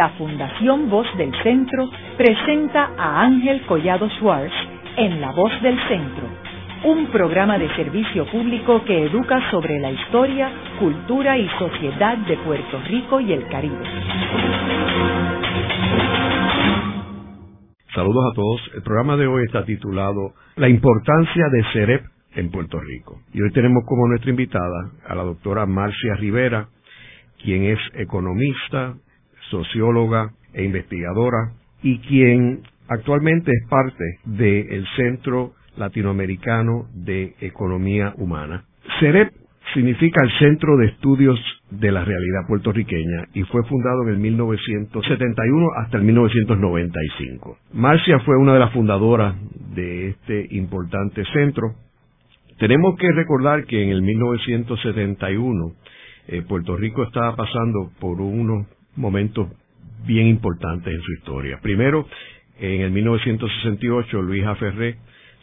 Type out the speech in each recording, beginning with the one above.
la Fundación Voz del Centro presenta a Ángel Collado Schwartz en La Voz del Centro, un programa de servicio público que educa sobre la historia, cultura y sociedad de Puerto Rico y el Caribe. Saludos a todos. El programa de hoy está titulado La importancia de CEREP en Puerto Rico. Y hoy tenemos como nuestra invitada a la doctora Marcia Rivera, quien es economista, socióloga e investigadora y quien actualmente es parte del Centro Latinoamericano de Economía Humana. CEREP significa el Centro de Estudios de la Realidad Puertorriqueña y fue fundado en el 1971 hasta el 1995. Marcia fue una de las fundadoras de este importante centro. Tenemos que recordar que en el 1971 Puerto Rico estaba pasando por unos momentos bien importantes en su historia. Primero, en el 1968, Luis A. Ferré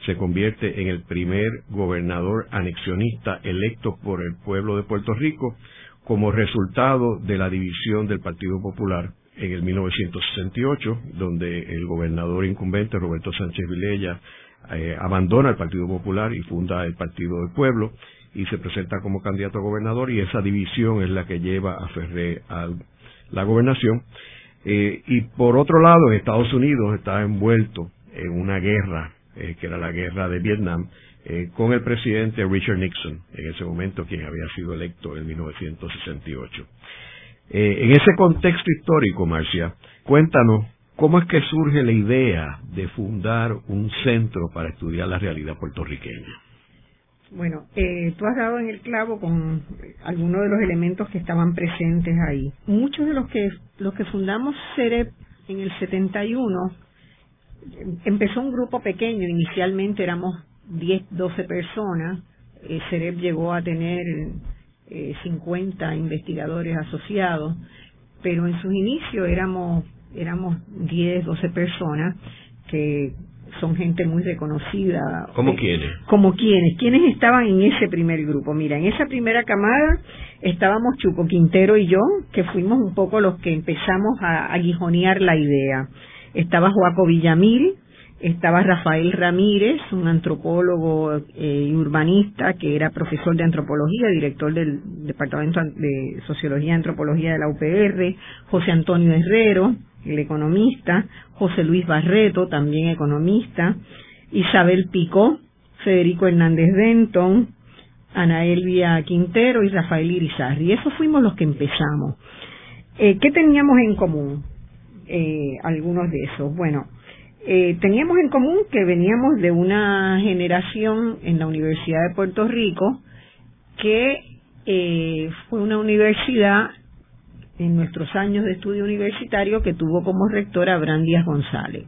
se convierte en el primer gobernador anexionista electo por el pueblo de Puerto Rico como resultado de la división del Partido Popular en el 1968, donde el gobernador incumbente Roberto Sánchez Vilella abandona el Partido Popular y funda el Partido del Pueblo y se presenta como candidato a gobernador, y esa división es la que lleva a Ferré a la gobernación. Y por otro lado, Estados Unidos estaba envuelto en una guerra, que era la guerra de Vietnam, con el presidente Richard Nixon, en ese momento quien había sido electo en 1968. En ese contexto histórico, Marcia, cuéntanos, ¿cómo es que surge la idea de fundar un centro para estudiar la realidad puertorriqueña? Bueno, tú has dado en el clavo con algunos de los elementos que estaban presentes ahí. Muchos de los que fundamos CEREP en el 71, empezó un grupo pequeño, inicialmente éramos 10, 12 personas. CEREP llegó a tener 50 investigadores asociados, pero en sus inicios éramos 10, 12 personas que son gente muy reconocida. ¿Cómo quiénes? Como quiénes. ¿Quiénes estaban en ese primer grupo? Mira, en esa primera camada estábamos Chuco Quintero y yo, que fuimos un poco los que empezamos a guijonear la idea. Estaba Joaco Villamil, estaba Rafael Ramírez, un antropólogo y urbanista que era profesor de antropología, director del Departamento de Sociología y Antropología de la UPR, José Antonio Herrero, el economista, José Luis Barreto, también economista, Isabel Pico, Federico Hernández Denton, Ana Elvia Quintero y Rafael Irizarri. Esos fuimos los que empezamos. ¿Qué teníamos en común algunos de esos? Bueno, teníamos en común que veníamos de una generación en la Universidad de Puerto Rico que fue una universidad en nuestros años de estudio universitario que tuvo como rector a Abraham Díaz González.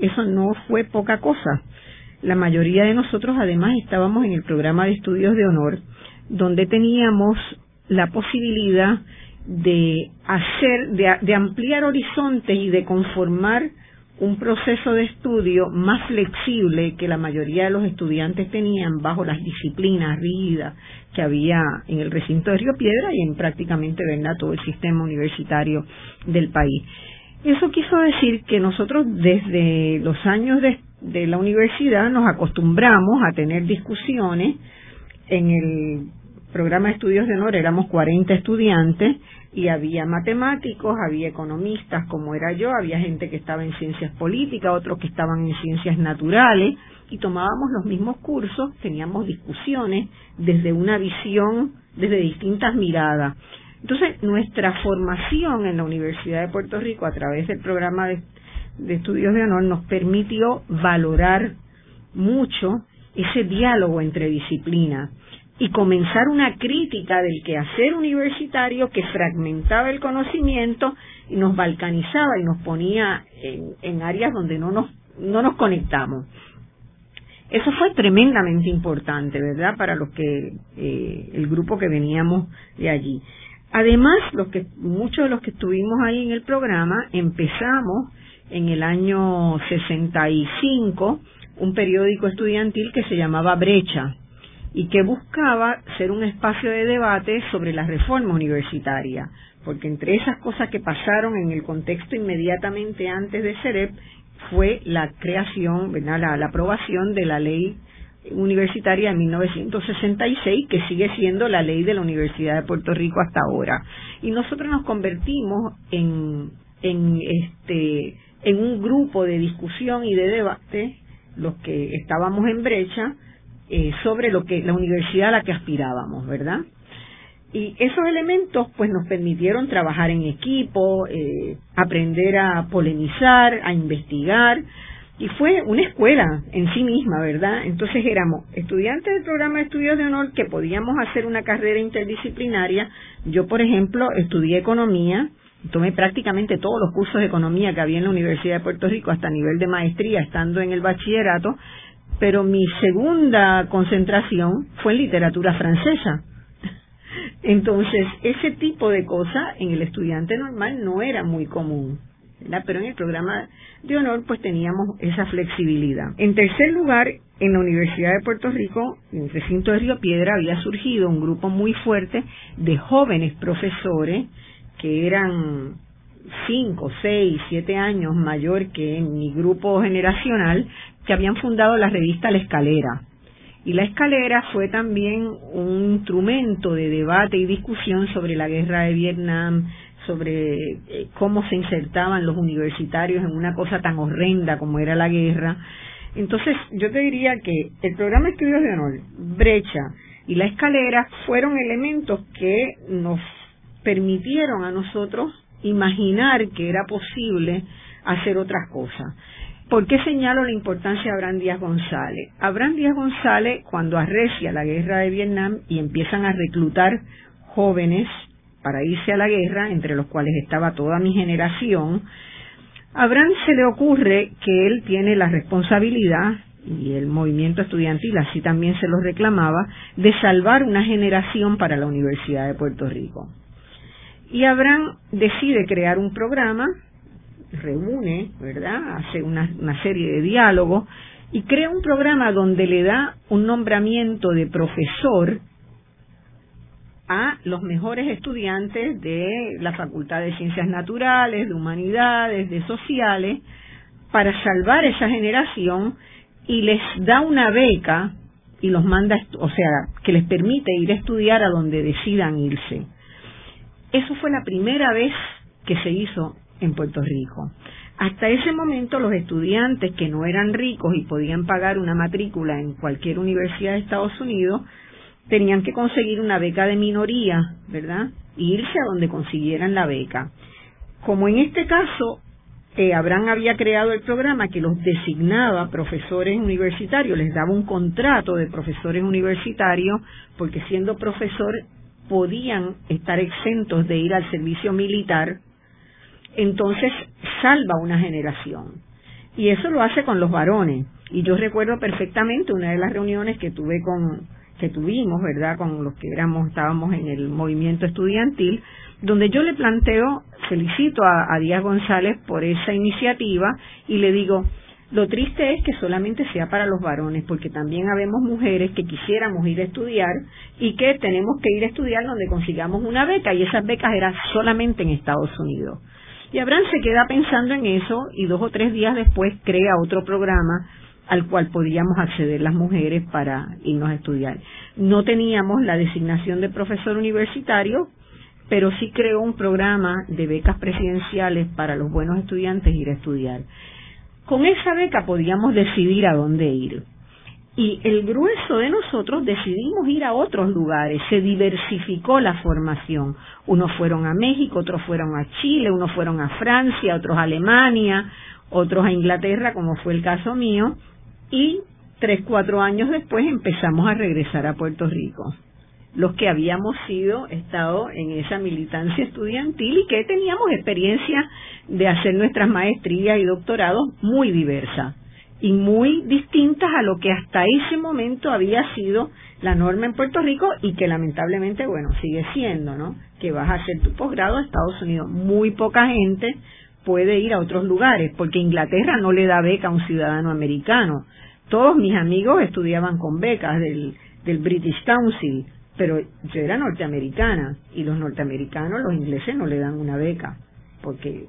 Eso no fue poca cosa. La mayoría de nosotros además estábamos en el programa de estudios de honor, donde teníamos la posibilidad de ampliar horizontes y de conformar un proceso de estudio más flexible que la mayoría de los estudiantes tenían bajo las disciplinas rígidas que había en el recinto de Río Piedra y en prácticamente, ¿verdad?, todo el sistema universitario del país. Eso quiso decir que nosotros desde los años de la universidad nos acostumbramos a tener discusiones. En el programa de estudios de honor éramos 40 estudiantes y había matemáticos, había economistas como era yo, había gente que estaba en ciencias políticas, otros que estaban en ciencias naturales, y tomábamos los mismos cursos, teníamos discusiones desde una visión, desde distintas miradas. Entonces, nuestra formación en la Universidad de Puerto Rico a través del programa de estudios de honor nos permitió valorar mucho ese diálogo entre disciplinas y comenzar una crítica del quehacer universitario que fragmentaba el conocimiento y nos balcanizaba y nos ponía en áreas donde no nos conectamos. Eso fue tremendamente importante, ¿verdad?, para los que el grupo que veníamos de allí. Además, muchos de los que estuvimos ahí en el programa empezamos en el año 65 un periódico estudiantil que se llamaba Brecha, y que buscaba ser un espacio de debate sobre la reforma universitaria, porque entre esas cosas que pasaron en el contexto inmediatamente antes de CEREP fue la creación, la aprobación de la ley universitaria de 1966, que sigue siendo la ley de la Universidad de Puerto Rico hasta ahora. Y nosotros nos convertimos en un grupo de discusión y de debate, los que estábamos en brecha, sobre lo que la universidad a la que aspirábamos, ¿verdad? Y esos elementos pues nos permitieron trabajar en equipo, aprender a polemizar, a investigar, y fue una escuela en sí misma, ¿verdad? Entonces éramos estudiantes del programa de estudios de honor que podíamos hacer una carrera interdisciplinaria. Yo, por ejemplo, estudié economía, tomé prácticamente todos los cursos de economía que había en la Universidad de Puerto Rico hasta nivel de maestría, estando en el bachillerato, pero mi segunda concentración fue en literatura francesa. Entonces, ese tipo de cosas en el estudiante normal no era muy común, ¿verdad? Pero en el programa de honor pues teníamos esa flexibilidad. En tercer lugar, en la Universidad de Puerto Rico, en el recinto de Río Piedra, había surgido un grupo muy fuerte de jóvenes profesores que eran 5, 6, 7 años mayor que mi grupo generacional, que habían fundado la revista La Escalera. Y La Escalera fue también un instrumento de debate y discusión sobre la guerra de Vietnam, sobre cómo se insertaban los universitarios en una cosa tan horrenda como era la guerra. Entonces, yo te diría que el programa de estudios de honor, Brecha y La Escalera fueron elementos que nos permitieron a nosotros imaginar que era posible hacer otras cosas. ¿Por qué señalo la importancia de Abraham Díaz González? Abraham Díaz González, cuando arrecia la guerra de Vietnam y empiezan a reclutar jóvenes para irse a la guerra, entre los cuales estaba toda mi generación, a Abraham se le ocurre que él tiene la responsabilidad, y el movimiento estudiantil así también se lo reclamaba, de salvar una generación para la Universidad de Puerto Rico. Y Abraham decide crear un programa, reúne, ¿verdad?, hace una serie de diálogos y crea un programa donde le da un nombramiento de profesor a los mejores estudiantes de la Facultad de Ciencias Naturales, de Humanidades, de Sociales, para salvar esa generación, y les da una beca y los manda, o sea, que les permite ir a estudiar a donde decidan irse. Eso fue la primera vez que se hizo en Puerto Rico. Hasta ese momento los estudiantes que no eran ricos y podían pagar una matrícula en cualquier universidad de Estados Unidos tenían que conseguir una beca de minoría, ¿verdad?, e irse a donde consiguieran la beca. Como en este caso, Abraham había creado el programa que los designaba profesores universitarios, les daba un contrato de profesores universitarios, porque siendo profesor podían estar exentos de ir al servicio militar. Entonces salva una generación, y eso lo hace con los varones. Y yo recuerdo perfectamente una de las reuniones que tuvimos, ¿verdad?, con los que estábamos en el movimiento estudiantil, donde yo le planteo, felicito a Díaz González por esa iniciativa, y le digo, lo triste es que solamente sea para los varones, porque también habemos mujeres que quisiéramos ir a estudiar y que tenemos que ir a estudiar donde consigamos una beca, y esas becas eran solamente en Estados Unidos. Y Abraham se queda pensando en eso, y 2 o 3 días después crea otro programa al cual podíamos acceder las mujeres para irnos a estudiar. No teníamos la designación de profesor universitario, pero sí creó un programa de becas presidenciales para los buenos estudiantes ir a estudiar. Con esa beca podíamos decidir a dónde ir. Y el grueso de nosotros decidimos ir a otros lugares, se diversificó la formación. Unos fueron a México, otros fueron a Chile, unos fueron a Francia, otros a Alemania, otros a Inglaterra, como fue el caso mío. Y 3, 4 años después empezamos a regresar a Puerto Rico, los que habíamos estado en esa militancia estudiantil y que teníamos experiencia de hacer nuestras maestrías y doctorados muy diversas y muy distintas a lo que hasta ese momento había sido la norma en Puerto Rico, y que lamentablemente, bueno, sigue siendo, ¿no?, que vas a hacer tu posgrado a Estados Unidos. Muy poca gente puede ir a otros lugares, porque Inglaterra no le da beca a un ciudadano americano. Todos mis amigos estudiaban con becas del del British Council, pero yo era norteamericana y los norteamericanos, los ingleses, no le dan una beca porque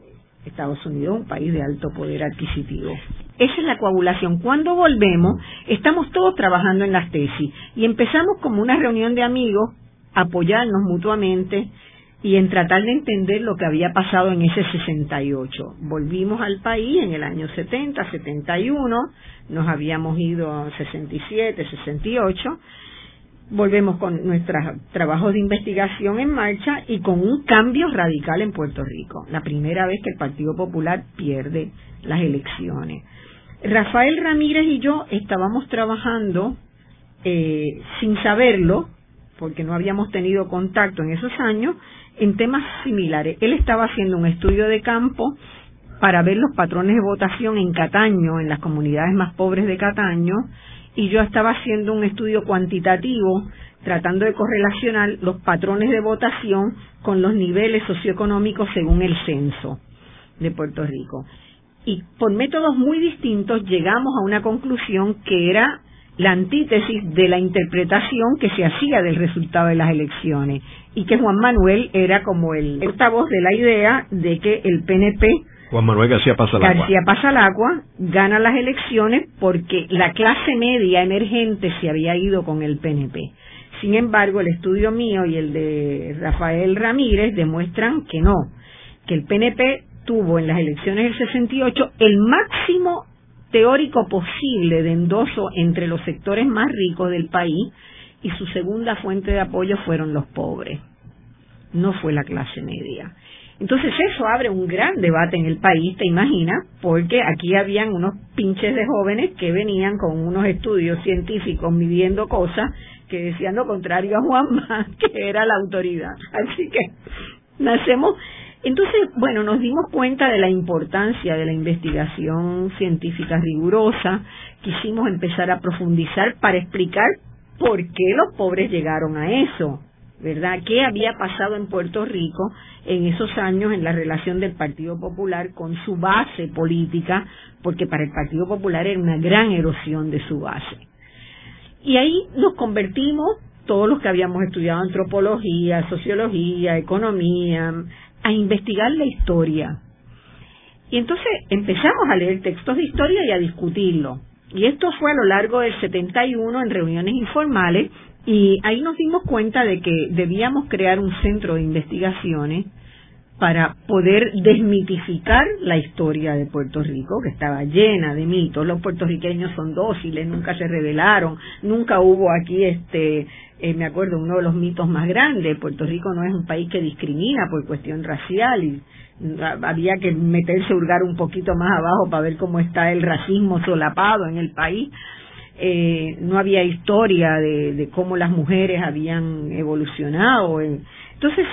Estados Unidos es un país de alto poder adquisitivo. Esa es la coagulación. Cuando volvemos, estamos todos trabajando en las tesis y empezamos como una reunión de amigos, apoyarnos mutuamente y en tratar de entender lo que había pasado en ese 68. Volvimos al país en el año 70, 71, nos habíamos ido en 67, 68, volvemos con nuestros trabajos de investigación en marcha y con un cambio radical en Puerto Rico. La primera vez que el Partido Popular pierde las elecciones. Rafael Ramírez y yo estábamos trabajando sin saberlo, porque no habíamos tenido contacto en esos años, en temas similares. Él estaba haciendo un estudio de campo para ver los patrones de votación en Cataño, en las comunidades más pobres de Cataño, y yo estaba haciendo un estudio cuantitativo tratando de correlacionar los patrones de votación con los niveles socioeconómicos según el censo de Puerto Rico. Y por métodos muy distintos llegamos a una conclusión que era la antítesis de la interpretación que se hacía del resultado de las elecciones, y que Juan Manuel era como el portavoz de la idea de que el PNP, Juan Manuel García Pasalacua, gana las elecciones porque la clase media emergente se había ido con el PNP. Sin embargo, el estudio mío y el de Rafael Ramírez demuestran que no, que el PNP tuvo en las elecciones del 68 el máximo teórico posible de endoso entre los sectores más ricos del país, y su segunda fuente de apoyo fueron los pobres, no fue la clase media. Entonces eso abre un gran debate en el país, te imaginas, porque aquí habían unos pinches de jóvenes que venían con unos estudios científicos midiendo cosas que decían lo contrario a Juanma, que era la autoridad. Así que nacemos. Entonces, bueno, nos dimos cuenta de la importancia de la investigación científica rigurosa, quisimos empezar a profundizar para explicar por qué los pobres llegaron a eso, ¿verdad? ¿Qué había pasado en Puerto Rico en esos años en la relación del Partido Popular con su base política? Porque para el Partido Popular era una gran erosión de su base. Y ahí nos convertimos, todos los que habíamos estudiado antropología, sociología, economía, a investigar la historia. Y entonces empezamos a leer textos de historia y a discutirlo. Y esto fue a lo largo del 71 en reuniones informales, y ahí nos dimos cuenta de que debíamos crear un centro de investigaciones para poder desmitificar la historia de Puerto Rico, que estaba llena de mitos. Los puertorriqueños son dóciles, nunca se rebelaron, nunca hubo aquí me acuerdo, uno de los mitos más grandes, Puerto Rico no es un país que discrimina por cuestión racial, y había que meterse a hurgar un poquito más abajo para ver cómo está el racismo solapado en el país. No había historia de cómo las mujeres habían evolucionado. Entonces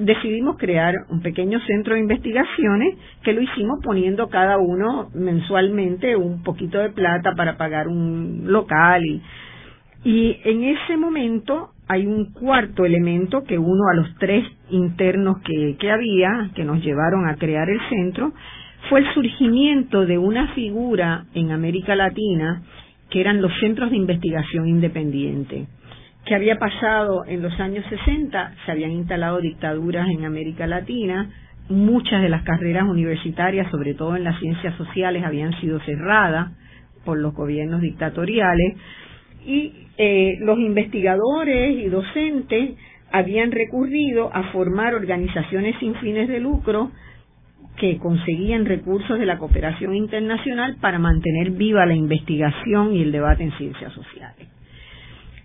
decidimos crear un pequeño centro de investigaciones, que lo hicimos poniendo cada uno mensualmente un poquito de plata para pagar un local. Y en ese momento hay un cuarto elemento que uno a los tres internos que había, que nos llevaron a crear el centro, fue el surgimiento de una figura en América Latina que eran los centros de investigación independiente. Que había pasado en los años 60, se habían instalado dictaduras en América Latina, muchas de las carreras universitarias, sobre todo en las ciencias sociales, habían sido cerradas por los gobiernos dictatoriales, y los investigadores y docentes habían recurrido a formar organizaciones sin fines de lucro que conseguían recursos de la cooperación internacional para mantener viva la investigación y el debate en ciencias sociales.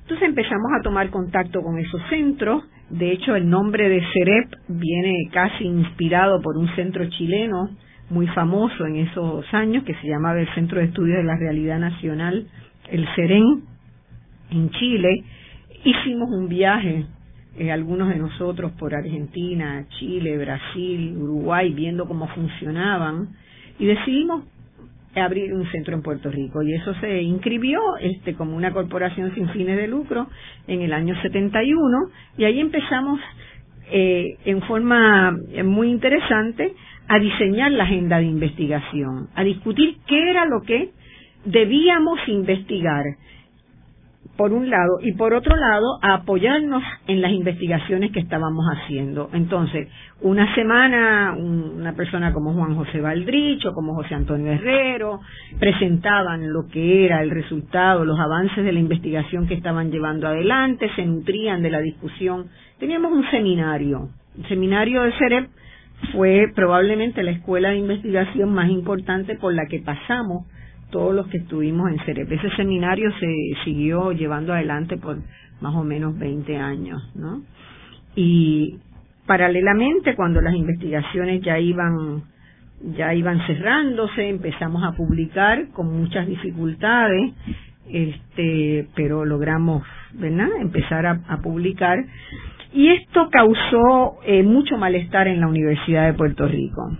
Entonces empezamos a tomar contacto con esos centros. De hecho, el nombre de CEREP viene casi inspirado por un centro chileno muy famoso en esos años, que se llamaba el Centro de Estudios de la Realidad Nacional, el CEREN, en Chile. Hicimos un viaje, algunos de nosotros, por Argentina, Chile, Brasil, Uruguay, viendo cómo funcionaban, y decidimos abrir un centro en Puerto Rico, y eso se inscribió como una corporación sin fines de lucro en el año 71, y ahí empezamos en forma muy interesante a diseñar la agenda de investigación, a discutir qué era lo que debíamos investigar, por un lado, y por otro lado, a apoyarnos en las investigaciones que estábamos haciendo. Entonces, una semana, una persona como Juan José Valdrich o como José Antonio Herrero presentaban lo que era el resultado, los avances de la investigación que estaban llevando adelante, se nutrían de la discusión. Teníamos un seminario. El seminario de CEREP fue probablemente la escuela de investigación más importante por la que pasamos todos los que estuvimos en CEREP. Ese seminario se siguió llevando adelante por más o menos 20 años, ¿no? Y paralelamente, cuando las investigaciones ya iban cerrándose, empezamos a publicar con muchas dificultades, pero logramos, ¿verdad?, empezar a publicar. Y esto causó mucho malestar en la Universidad de Puerto Rico.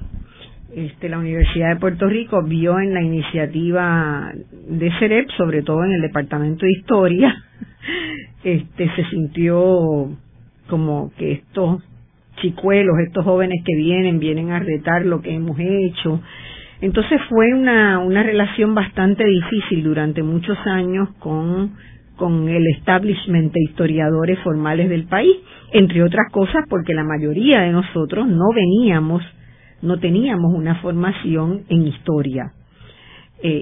La Universidad de Puerto Rico vio en la iniciativa de CEREP, sobre todo en el Departamento de Historia, se sintió como que estos chicuelos, estos jóvenes que vienen a retar lo que hemos hecho. Entonces fue una relación bastante difícil durante muchos años con el establishment de historiadores formales del país, entre otras cosas porque la mayoría de nosotros no teníamos una formación en historia.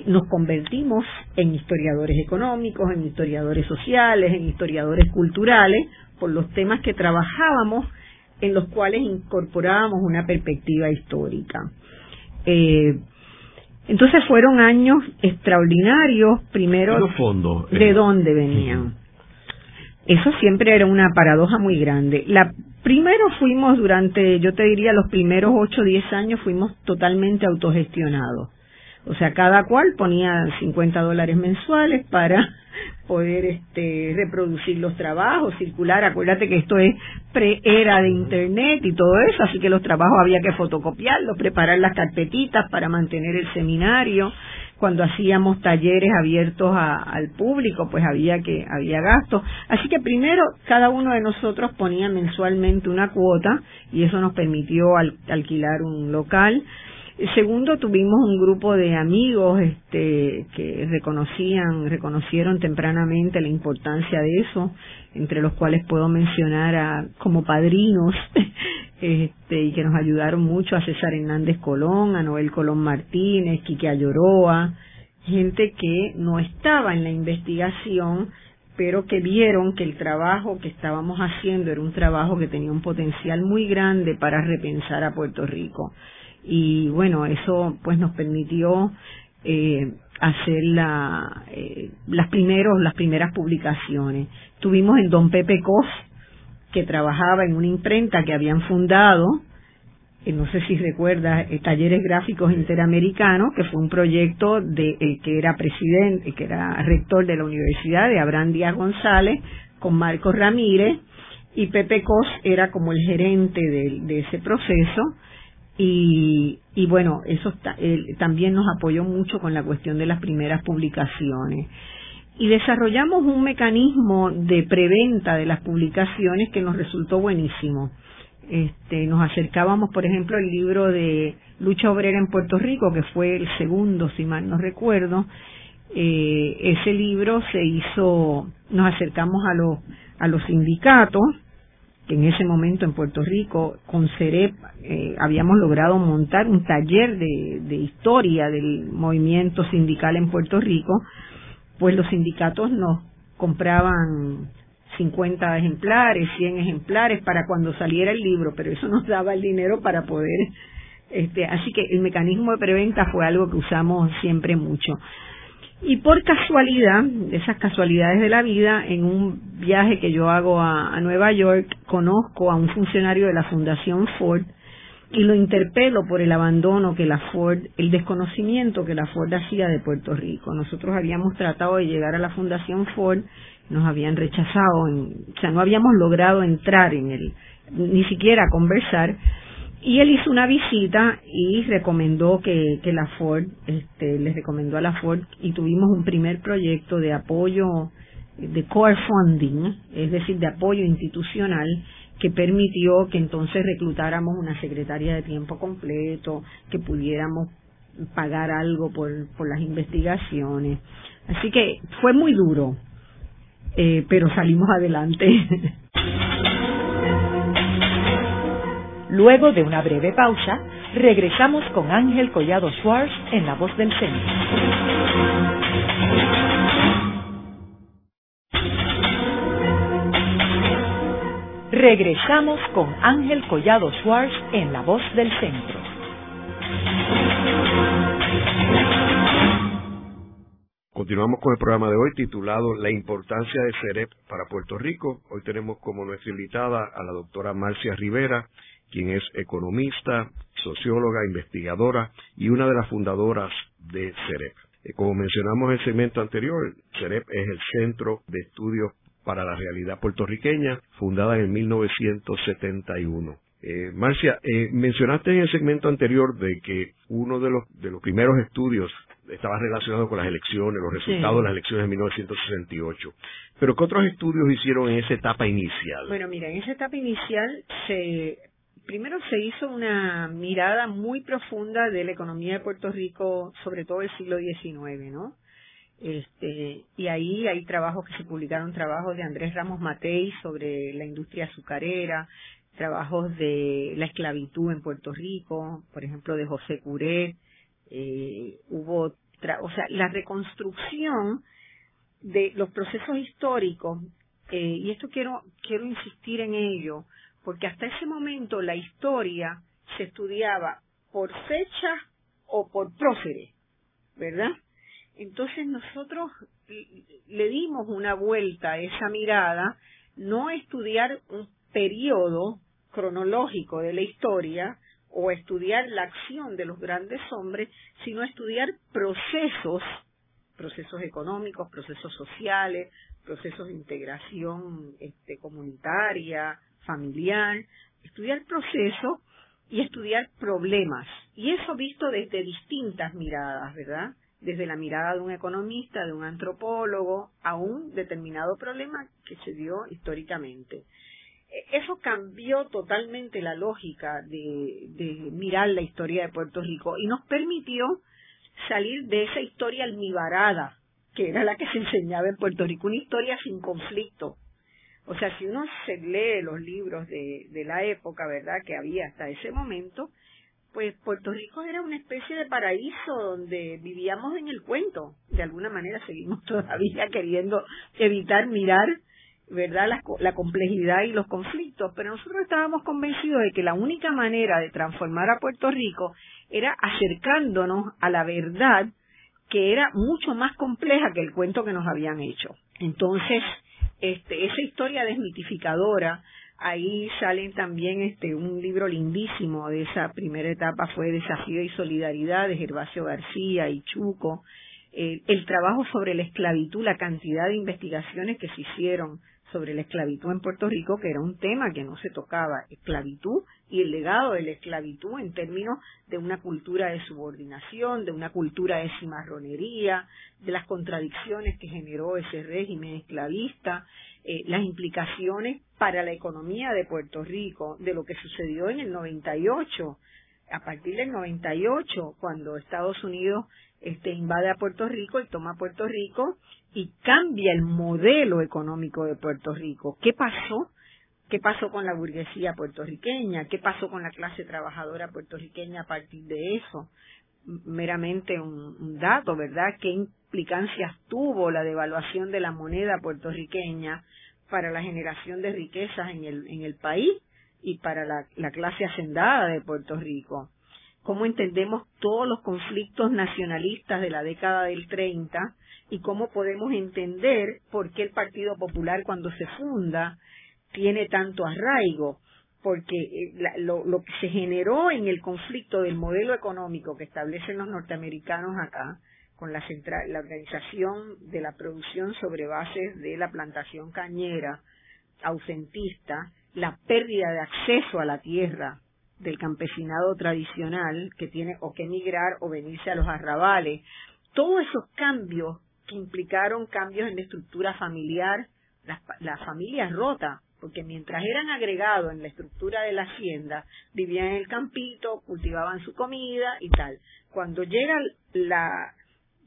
Nos convertimos en historiadores económicos, en historiadores sociales, en historiadores culturales, por los temas que trabajábamos, en los cuales incorporábamos una perspectiva histórica. Entonces fueron años extraordinarios. Primero, los fondos, ¿de dónde venían? Eso siempre era una paradoja muy grande. Primero fuimos durante, yo te diría, los primeros 8 o 10 años fuimos totalmente autogestionados. O sea, cada cual ponía $50 mensuales para poder reproducir los trabajos, circular. Acuérdate que esto es pre-era de Internet y todo eso, así que los trabajos había que fotocopiarlos, preparar las carpetitas para mantener el seminario. Cuando hacíamos talleres abiertos al público, pues había gastos. Así que primero cada uno de nosotros ponía mensualmente una cuota y eso nos permitió alquilar un local. Segundo, tuvimos un grupo de amigos que reconocieron tempranamente la importancia de eso, entre los cuales puedo mencionar como padrinos y que nos ayudaron mucho a César Hernández Colón, a Noel Colón Martínez, Quique Ayoroa, gente que no estaba en la investigación, pero que vieron que el trabajo que estábamos haciendo era un trabajo que tenía un potencial muy grande para repensar a Puerto Rico. Y bueno, eso pues nos permitió hacer las primeras publicaciones. Tuvimos en don Pepe Cos, que trabajaba en una imprenta que habían fundado, no sé si recuerdas, Talleres Gráficos Interamericanos, que fue un proyecto de el que era presidente, que era rector de la universidad, de Abraham Díaz González, con Marcos Ramírez, y Pepe Cos era como el gerente de ese proceso. Y bueno, eso también nos apoyó mucho con la cuestión de las primeras publicaciones. Y desarrollamos un mecanismo de preventa de las publicaciones que nos resultó buenísimo. Nos acercábamos, por ejemplo, el libro de Lucha Obrera en Puerto Rico, que fue el segundo, si mal no recuerdo. Ese libro nos acercamos a los sindicatos, que en ese momento en Puerto Rico, con CEREP, habíamos logrado montar un taller de historia del movimiento sindical en Puerto Rico. Pues los sindicatos nos compraban 50 ejemplares, 100 ejemplares para cuando saliera el libro, pero eso nos daba el dinero para poder... así que el mecanismo de preventa fue algo que usamos siempre mucho. Y por casualidad, de esas casualidades de la vida, en un viaje que yo hago a Nueva York, conozco a un funcionario de la Fundación Ford y lo interpelo por el abandono que la Ford, el desconocimiento que la Ford hacía de Puerto Rico. Nosotros habíamos tratado de llegar a la Fundación Ford, nos habían rechazado, no habíamos logrado entrar en él, ni siquiera conversar. Y él hizo una visita y recomendó que la Ford, les recomendó a la Ford, y tuvimos un primer proyecto de apoyo, de core funding, es decir, de apoyo institucional, que permitió que entonces reclutáramos una secretaria de tiempo completo, que pudiéramos pagar algo por las investigaciones. Así que fue muy duro. pero salimos adelante. Luego de una breve pausa, regresamos con Ángel Collado Schwartz en La Voz del Centro. Regresamos con Ángel Collado Schwartz en La Voz del Centro. Continuamos con el programa de hoy titulado La importancia de CEREP para Puerto Rico. Hoy tenemos como nuestra invitada a la doctora Marcia Rivera, quien es economista, socióloga, investigadora y una de las fundadoras de CEREP. Como mencionamos en el segmento anterior, CEREP es el Centro de Estudios para la Realidad Puertorriqueña, fundada en 1971. Marcia, mencionaste en el segmento anterior de que uno de los primeros estudios estaba relacionado con las elecciones, los resultados de las elecciones de 1968. ¿Pero qué otros estudios hicieron en esa etapa inicial? Bueno, mira, en esa etapa inicial primero se hizo una mirada muy profunda de la economía de Puerto Rico, sobre todo el siglo XIX, ¿no? Y ahí hay trabajos que se publicaron, trabajos de Andrés Ramos Matei sobre la industria azucarera, trabajos de la esclavitud en Puerto Rico, por ejemplo, de José Curé. Hubo la reconstrucción de los procesos históricos, y esto quiero insistir en ello, porque hasta ese momento la historia se estudiaba por fecha o por próceres, ¿verdad? Entonces nosotros le dimos una vuelta a esa mirada, no estudiar un periodo cronológico de la historia o estudiar la acción de los grandes hombres, sino estudiar procesos económicos, procesos sociales, procesos de integración comunitaria, familiar, estudiar procesos y estudiar problemas. Y eso visto desde distintas miradas, ¿verdad? Desde la mirada de un economista, de un antropólogo, a un determinado problema que se dio históricamente. Eso cambió totalmente la lógica de mirar la historia de Puerto Rico y nos permitió salir de esa historia almibarada, que era la que se enseñaba en Puerto Rico, una historia sin conflicto. O sea, si uno se lee los libros de la época, ¿verdad?, que había hasta ese momento, pues Puerto Rico era una especie de paraíso donde vivíamos en el cuento. De alguna manera seguimos todavía queriendo evitar mirar, ¿verdad?, la complejidad y los conflictos, pero nosotros estábamos convencidos de que la única manera de transformar a Puerto Rico era acercándonos a la verdad, que era mucho más compleja que el cuento que nos habían hecho. Entonces, esa historia desmitificadora. Ahí salen también un libro lindísimo de esa primera etapa, fue Desafío y Solidaridad, de Gervasio García y Chuco. El trabajo sobre la esclavitud, la cantidad de investigaciones que se hicieron sobre la esclavitud en Puerto Rico, que era un tema que no se tocaba, esclavitud y el legado de la esclavitud en términos de una cultura de subordinación, de una cultura de cimarronería, de las contradicciones que generó ese régimen esclavista, las implicaciones para la economía de Puerto Rico, de lo que sucedió en el 98, a partir del 98, cuando Estados Unidos invade a Puerto Rico y toma a Puerto Rico y cambia el modelo económico de Puerto Rico. ¿Qué pasó? ¿Qué pasó con la burguesía puertorriqueña? ¿Qué pasó con la clase trabajadora puertorriqueña a partir de eso? Meramente un dato, ¿verdad? ¿Qué implicancias tuvo la devaluación de la moneda puertorriqueña para la generación de riquezas en el país y para la clase hacendada de Puerto Rico? Cómo entendemos todos los conflictos nacionalistas de la década del 30 y cómo podemos entender por qué el Partido Popular, cuando se funda, tiene tanto arraigo, porque lo que se generó en el conflicto del modelo económico que establecen los norteamericanos acá, con la organización de la producción sobre bases de la plantación cañera ausentista, la pérdida de acceso a la tierra del campesinado tradicional, que tiene o que emigrar o venirse a los arrabales, todos esos cambios que implicaron cambios en la estructura familiar, las familias rotas, porque mientras eran agregados en la estructura de la hacienda, vivían en el campito, cultivaban su comida y tal. Cuando llega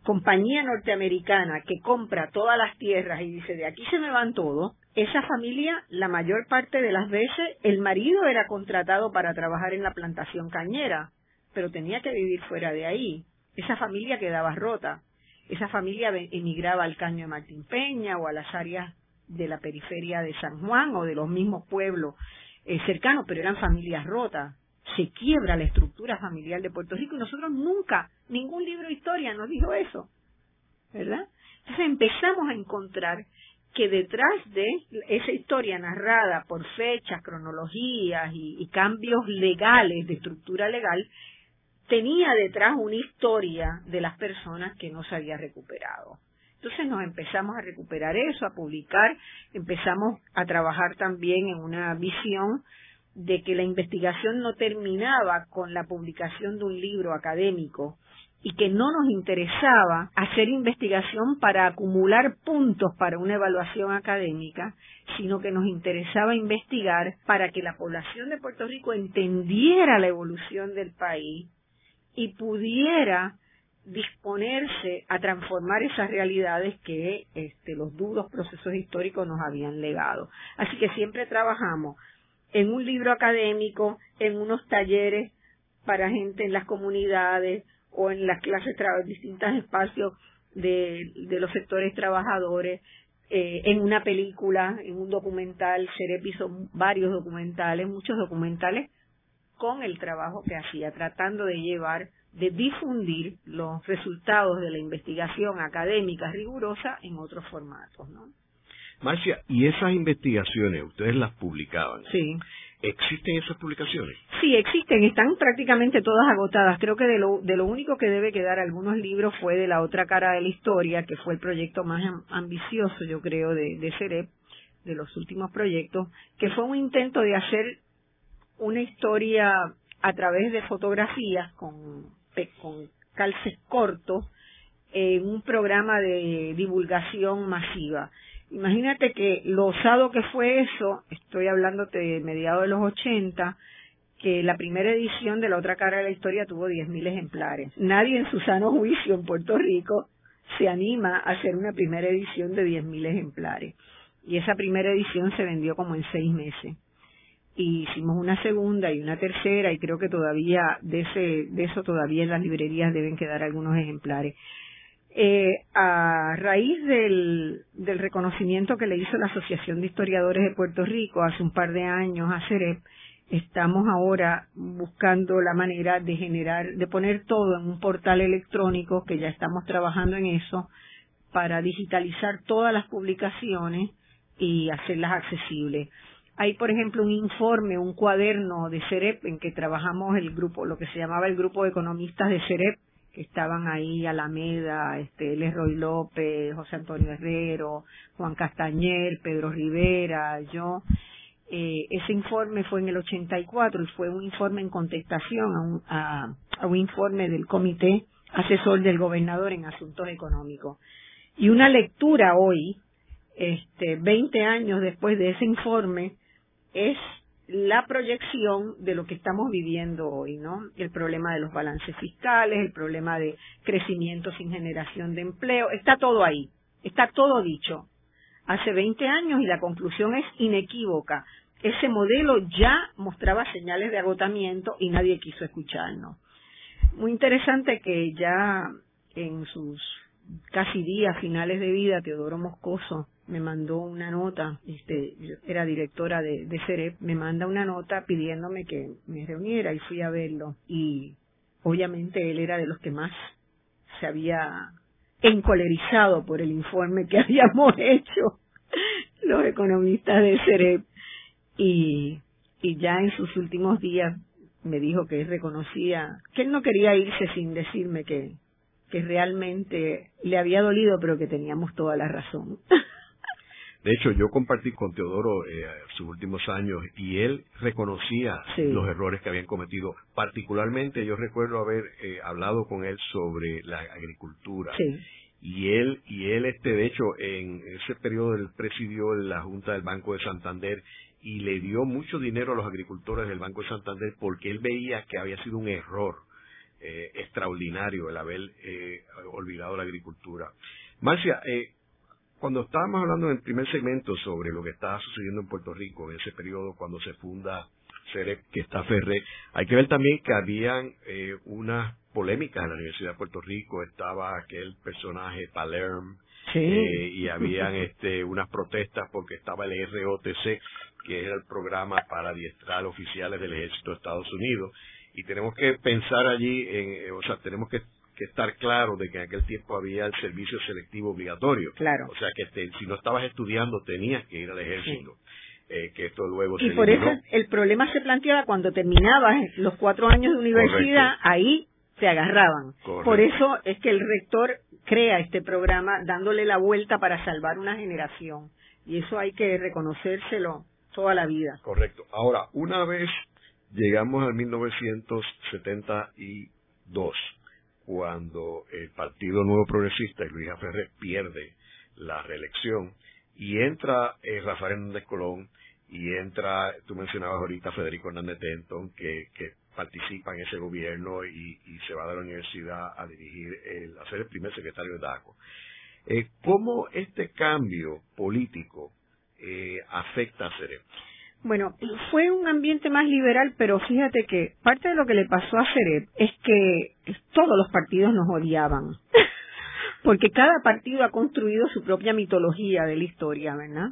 compañía norteamericana que compra todas las tierras y dice, de aquí se me van todo, esa familia, la mayor parte de las veces, el marido era contratado para trabajar en la plantación cañera, pero tenía que vivir fuera de ahí. Esa familia quedaba rota. Esa familia emigraba al Caño de Martín Peña o a las áreas de la periferia de San Juan o de los mismos pueblos cercanos, pero eran familias rotas. Se quiebra la estructura familiar de Puerto Rico y nosotros nunca, ningún libro de historia nos dijo eso, ¿verdad? Entonces empezamos a encontrar que detrás de esa historia narrada por fechas, cronologías y cambios legales, de estructura legal, tenía detrás una historia de las personas que no se había recuperado. Entonces nos empezamos a recuperar eso, a publicar, empezamos a trabajar también en una visión de que la investigación no terminaba con la publicación de un libro académico y que no nos interesaba hacer investigación para acumular puntos para una evaluación académica, sino que nos interesaba investigar para que la población de Puerto Rico entendiera la evolución del país y pudiera disponerse a transformar esas realidades que los duros procesos históricos nos habían legado. Así que siempre trabajamos en un libro académico, en unos talleres para gente en las comunidades o en las clases, distintos espacios de los sectores trabajadores, en una película, en un documental. CEREP hizo varios documentales, muchos documentales, con el trabajo que hacía, tratando de llevar, de difundir los resultados de la investigación académica rigurosa en otros formatos, ¿no? Marcia, ¿y esas investigaciones ustedes las publicaban? Sí. ¿Existen esas publicaciones? Sí, existen. Están prácticamente todas agotadas. Creo que de lo único que debe quedar algunos libros fue de La otra cara de la historia, que fue el proyecto más ambicioso, yo creo, de CEREP, de los últimos proyectos, que fue un intento de hacer una historia a través de fotografías con calces cortos en un programa de divulgación masiva. Imagínate que lo osado que fue eso, estoy hablándote de mediados de los 80, que la primera edición de La otra cara de la historia tuvo 10.000 ejemplares. Nadie en su sano juicio en Puerto Rico se anima a hacer una primera edición de 10.000 ejemplares. Y esa primera edición se vendió como en 6 meses. Y hicimos una segunda y una tercera, y creo que todavía de eso todavía en las librerías deben quedar algunos ejemplares. A raíz del reconocimiento que le hizo la Asociación de Historiadores de Puerto Rico hace un par de años a CEREP, estamos ahora buscando la manera de poner todo en un portal electrónico, que ya estamos trabajando en eso, para digitalizar todas las publicaciones y hacerlas accesibles. Hay, por ejemplo, un informe, un cuaderno de CEREP en que trabajamos lo que se llamaba el grupo de economistas de CEREP, que estaban ahí Alameda, Leroy López, José Antonio Herrero, Juan Castañer, Pedro Rivera, yo. Ese informe fue en el 84 y fue un informe en contestación a un informe del Comité Asesor del Gobernador en Asuntos Económicos. Y una lectura hoy, 20 años después de ese informe, es la proyección de lo que estamos viviendo hoy, ¿no? El problema de los balances fiscales, el problema de crecimiento sin generación de empleo, está todo ahí, está todo dicho. Hace 20 años y la conclusión es inequívoca. Ese modelo ya mostraba señales de agotamiento y nadie quiso escucharnos. Muy interesante que ya en sus casi días finales de vida, Teodoro Moscoso me mandó una nota, era directora de CEREP, me manda una nota pidiéndome que me reuniera y fui a verlo. Y obviamente él era de los que más se había encolerizado por el informe que habíamos hecho los economistas de CEREP. Y ya en sus últimos días me dijo que él reconocía, que él no quería irse sin decirme que realmente le había dolido, pero que teníamos toda la razón. De hecho, yo compartí con Teodoro sus últimos años y él reconocía los errores que habían cometido. Particularmente, yo recuerdo haber hablado con él sobre la agricultura. Sí. Y él, de hecho, en ese periodo él presidió la Junta del Banco de Santander y le dio mucho dinero a los agricultores del Banco de Santander porque él veía que había sido un error extraordinario el haber olvidado la agricultura. Marcia, cuando estábamos hablando en el primer segmento sobre lo que estaba sucediendo en Puerto Rico en ese periodo cuando se funda CEREP, que está Ferré, hay que ver también que habían unas polémicas en la Universidad de Puerto Rico, estaba aquel personaje Palerm, sí. Y habían unas protestas porque estaba el ROTC, que era el programa para adiestrar oficiales del ejército de Estados Unidos, y tenemos que pensar allí, tenemos que estar claro de que en aquel tiempo había el servicio selectivo obligatorio. Claro. O sea, que si no estabas estudiando tenías que ir al ejército. Sí. Que esto luego y se por eliminó. Eso el problema se planteaba cuando terminabas los 4 años de universidad. Correcto. Ahí se agarraban. Correcto. Por eso es que el rector crea este programa dándole la vuelta para salvar una generación, y eso hay que reconocérselo toda la vida. Correcto. Ahora, una vez llegamos al 1972, cuando el Partido Nuevo Progresista y Luis A. Ferré pierde la reelección, y entra Rafael Hernández Colón, y entra, tú mencionabas ahorita, Federico Hernández Denton, que participa en ese gobierno y se va de la universidad a dirigir, a ser el primer secretario de DACO. ¿Cómo este cambio político afecta a CEREP? Bueno, fue un ambiente más liberal, pero fíjate que parte de lo que le pasó a CEREP es que todos los partidos nos odiaban. Porque cada partido ha construido su propia mitología de la historia, ¿verdad?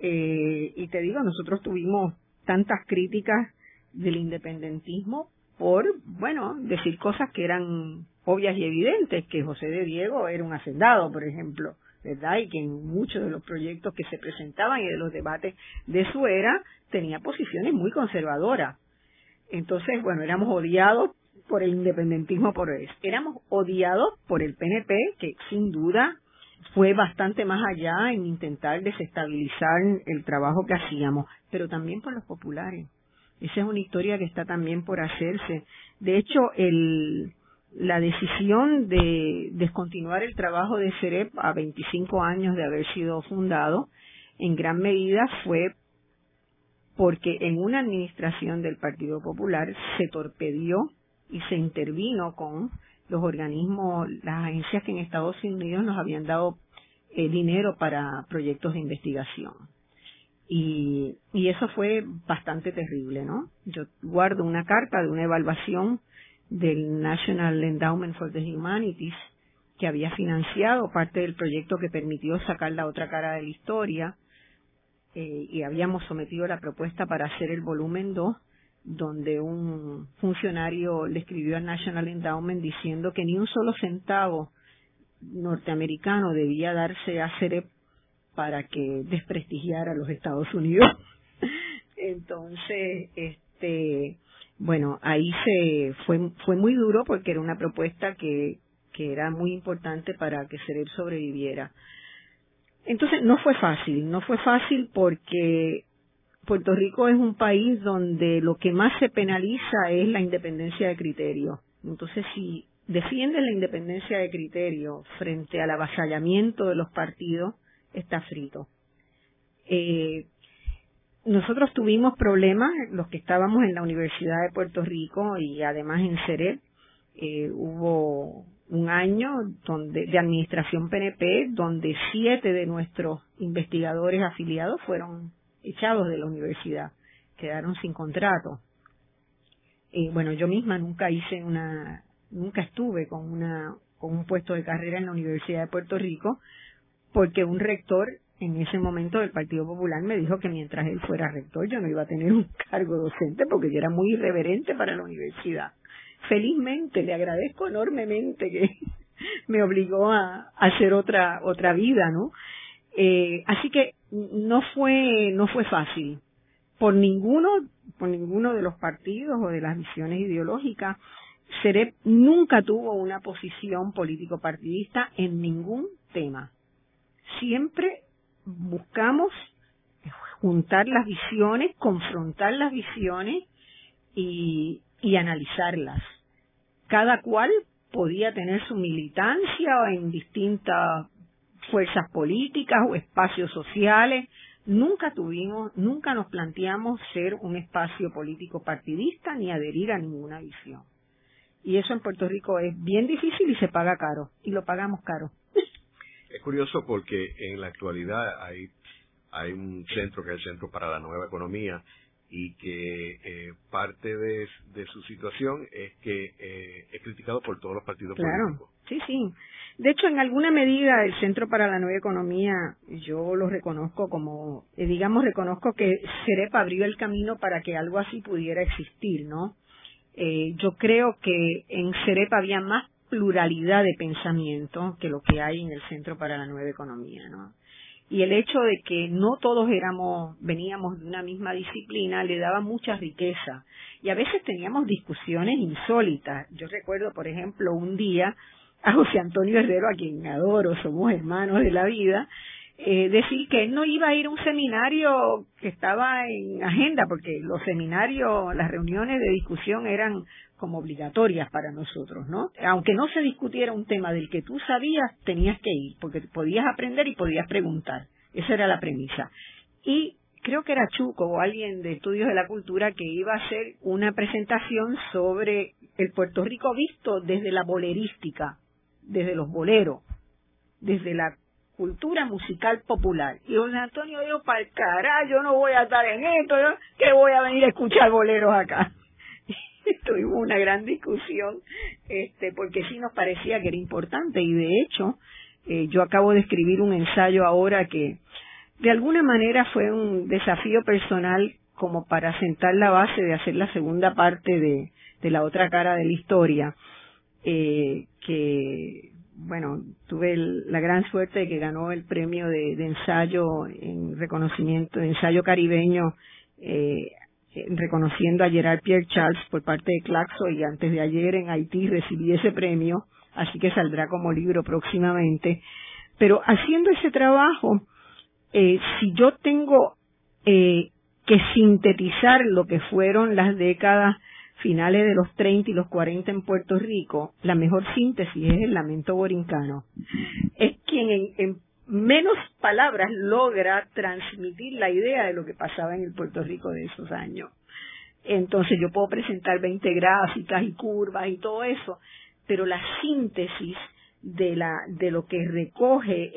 Y te digo, nosotros tuvimos tantas críticas del independentismo por, bueno, decir cosas que eran obvias y evidentes, que José de Diego era un hacendado, por ejemplo, ¿verdad? Y que en muchos de los proyectos que se presentaban y de los debates de su era tenía posiciones muy conservadoras. Entonces, bueno, éramos odiados por el independentismo, éramos odiados por el PNP, que sin duda fue bastante más allá en intentar desestabilizar el trabajo que hacíamos, pero también por los populares. Esa es una historia que está también por hacerse. De hecho, la decisión de descontinuar el trabajo de CEREP a 25 años de haber sido fundado, en gran medida fue porque en una administración del Partido Popular se torpedió y se intervino con los organismos, las agencias que en Estados Unidos nos habían dado dinero para proyectos de investigación. Y eso fue bastante terrible, ¿no? Yo guardo una carta de una evaluación del National Endowment for the Humanities que había financiado parte del proyecto que permitió sacar la otra cara de la historia, y habíamos sometido la propuesta para hacer el volumen 2, donde un funcionario le escribió al National Endowment diciendo que ni un solo centavo norteamericano debía darse a CEREP para que desprestigiara a los Estados Unidos. Entonces, bueno, ahí fue muy duro porque era una propuesta que era muy importante para que CEREP sobreviviera. Entonces, no fue fácil porque Puerto Rico es un país donde lo que más se penaliza es la independencia de criterio. Entonces, si defiendes la independencia de criterio frente al avasallamiento de los partidos, está frito. Nosotros tuvimos problemas, los que estábamos en la Universidad de Puerto Rico y además en CEREP, hubo un año de administración PNP donde 7 de nuestros investigadores afiliados fueron echados de la universidad, quedaron sin contrato. Bueno, yo misma nunca estuve con un puesto de carrera en la Universidad de Puerto Rico, porque un rector en ese momento del Partido Popular me dijo que mientras él fuera rector yo no iba a tener un cargo docente porque yo era muy irreverente para la universidad. Felizmente, le agradezco enormemente que me obligó a hacer otra vida, ¿no? Así que no fue fácil por ninguno de los partidos o de las visiones ideológicas. CEREP nunca tuvo una posición político partidista en ningún tema. Siempre buscamos juntar las visiones, confrontar las visiones y analizarlas. Cada cual podía tener su militancia en distintas fuerzas políticas o espacios sociales. Nunca nos planteamos ser un espacio político partidista ni adherir a ninguna visión. Y eso en Puerto Rico es bien difícil y se paga caro, y lo pagamos caro. Es curioso porque en la actualidad hay un centro que es el Centro para la Nueva Economía y que parte de su situación es que es criticado por todos los partidos políticos. Sí, sí. De hecho, en alguna medida el Centro para la Nueva Economía, yo lo reconozco como, digamos, reconozco que CEREP abrió el camino para que algo así pudiera existir, ¿no? Yo creo que en CEREP había más pluralidad de pensamiento que lo que hay en el Centro para la Nueva Economía, ¿no? Y el hecho de que no todos veníamos de una misma disciplina le daba mucha riqueza. Y a veces teníamos discusiones insólitas. Yo recuerdo, por ejemplo, un día a José Antonio Herrero, a quien adoro, somos hermanos de la vida, decir que él no iba a ir a un seminario que estaba en agenda, porque los seminarios, las reuniones de discusión eran como obligatorias para nosotros, ¿no? Aunque no se discutiera un tema del que tú sabías, tenías que ir, porque podías aprender y podías preguntar. Esa era la premisa. Y creo que era Chuco o alguien de Estudios de la Cultura que iba a hacer una presentación sobre el Puerto Rico visto desde la bolerística, desde los boleros, desde la cultura musical popular. Y don Antonio dijo, pa'l carajo, yo no voy a estar en esto, ¿no? Que voy a venir a escuchar boleros acá. Tuvimos una gran discusión, porque sí nos parecía que era importante. Y de hecho, yo acabo de escribir un ensayo ahora que de alguna manera fue un desafío personal como para sentar la base de hacer la segunda parte de la otra cara de la historia, que bueno, tuve la gran suerte de que ganó el premio de ensayo en reconocimiento, de ensayo caribeño, reconociendo a Gerard Pierre Charles por parte de Claxo, y antes de ayer en Haití recibí ese premio, así que saldrá como libro próximamente. Pero haciendo ese trabajo, si yo tengo que sintetizar lo que fueron las décadas finales de los 30 y los 40 en Puerto Rico, la mejor síntesis es el Lamento Borincano. Es quien en menos palabras logra transmitir la idea de lo que pasaba en el Puerto Rico de esos años. Entonces yo puedo presentar 20 gráficas y curvas y todo eso, pero la síntesis de lo que recoge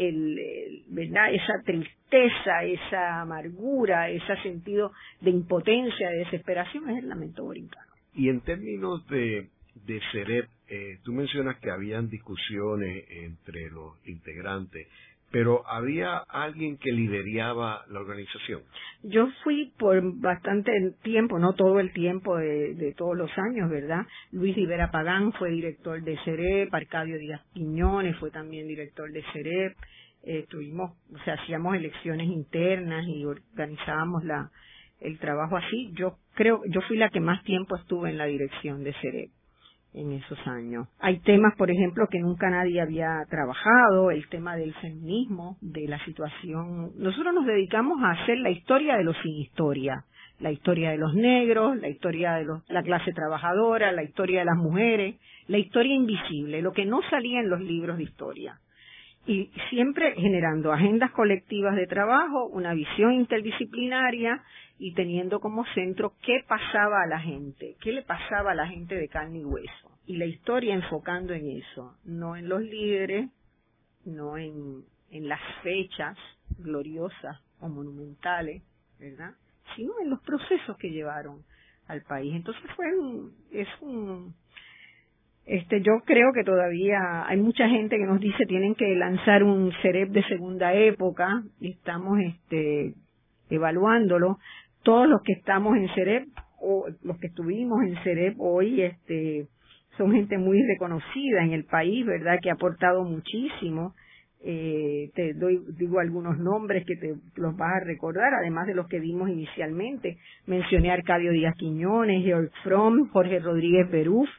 ¿verdad? Esa tristeza, esa amargura, ese sentido de impotencia, de desesperación, es el Lamento Borincano. Y en términos de CEREP, tú mencionas que habían discusiones entre los integrantes, pero ¿había alguien que lideraba la organización? Yo fui por bastante tiempo, no todo el tiempo de todos los años, ¿verdad? Luis Rivera Pagán fue director de CEREP, Arcadio Díaz Quiñones fue también director de CEREP, hacíamos elecciones internas y organizábamos el trabajo así. Yo fui la que más tiempo estuve en la dirección de CEREP en esos años. Hay temas, por ejemplo, que nunca nadie había trabajado, el tema del feminismo, de la situación. Nosotros nos dedicamos a hacer la historia de los sin historia, la historia de los negros, la historia de la clase trabajadora, la historia de las mujeres, la historia invisible, lo que no salía en los libros de historia. Y siempre generando agendas colectivas de trabajo, una visión interdisciplinaria y teniendo como centro qué pasaba a la gente, qué le pasaba a la gente de carne y hueso. Y la historia enfocando en eso, no en los líderes, no en las fechas gloriosas o monumentales, ¿verdad? Sino en los procesos que llevaron al país. Entonces yo creo que todavía hay mucha gente que nos dice tienen que lanzar un CEREP de segunda época, y estamos evaluándolo. Todos los que estamos en CEREP o los que estuvimos en CEREP hoy son gente muy reconocida en el país, ¿verdad?, que ha aportado muchísimo. Te digo algunos nombres que te los vas a recordar, además de los que vimos inicialmente. Mencioné a Arcadio Díaz Quiñones, George Fromm, Jorge Rodríguez Beruf,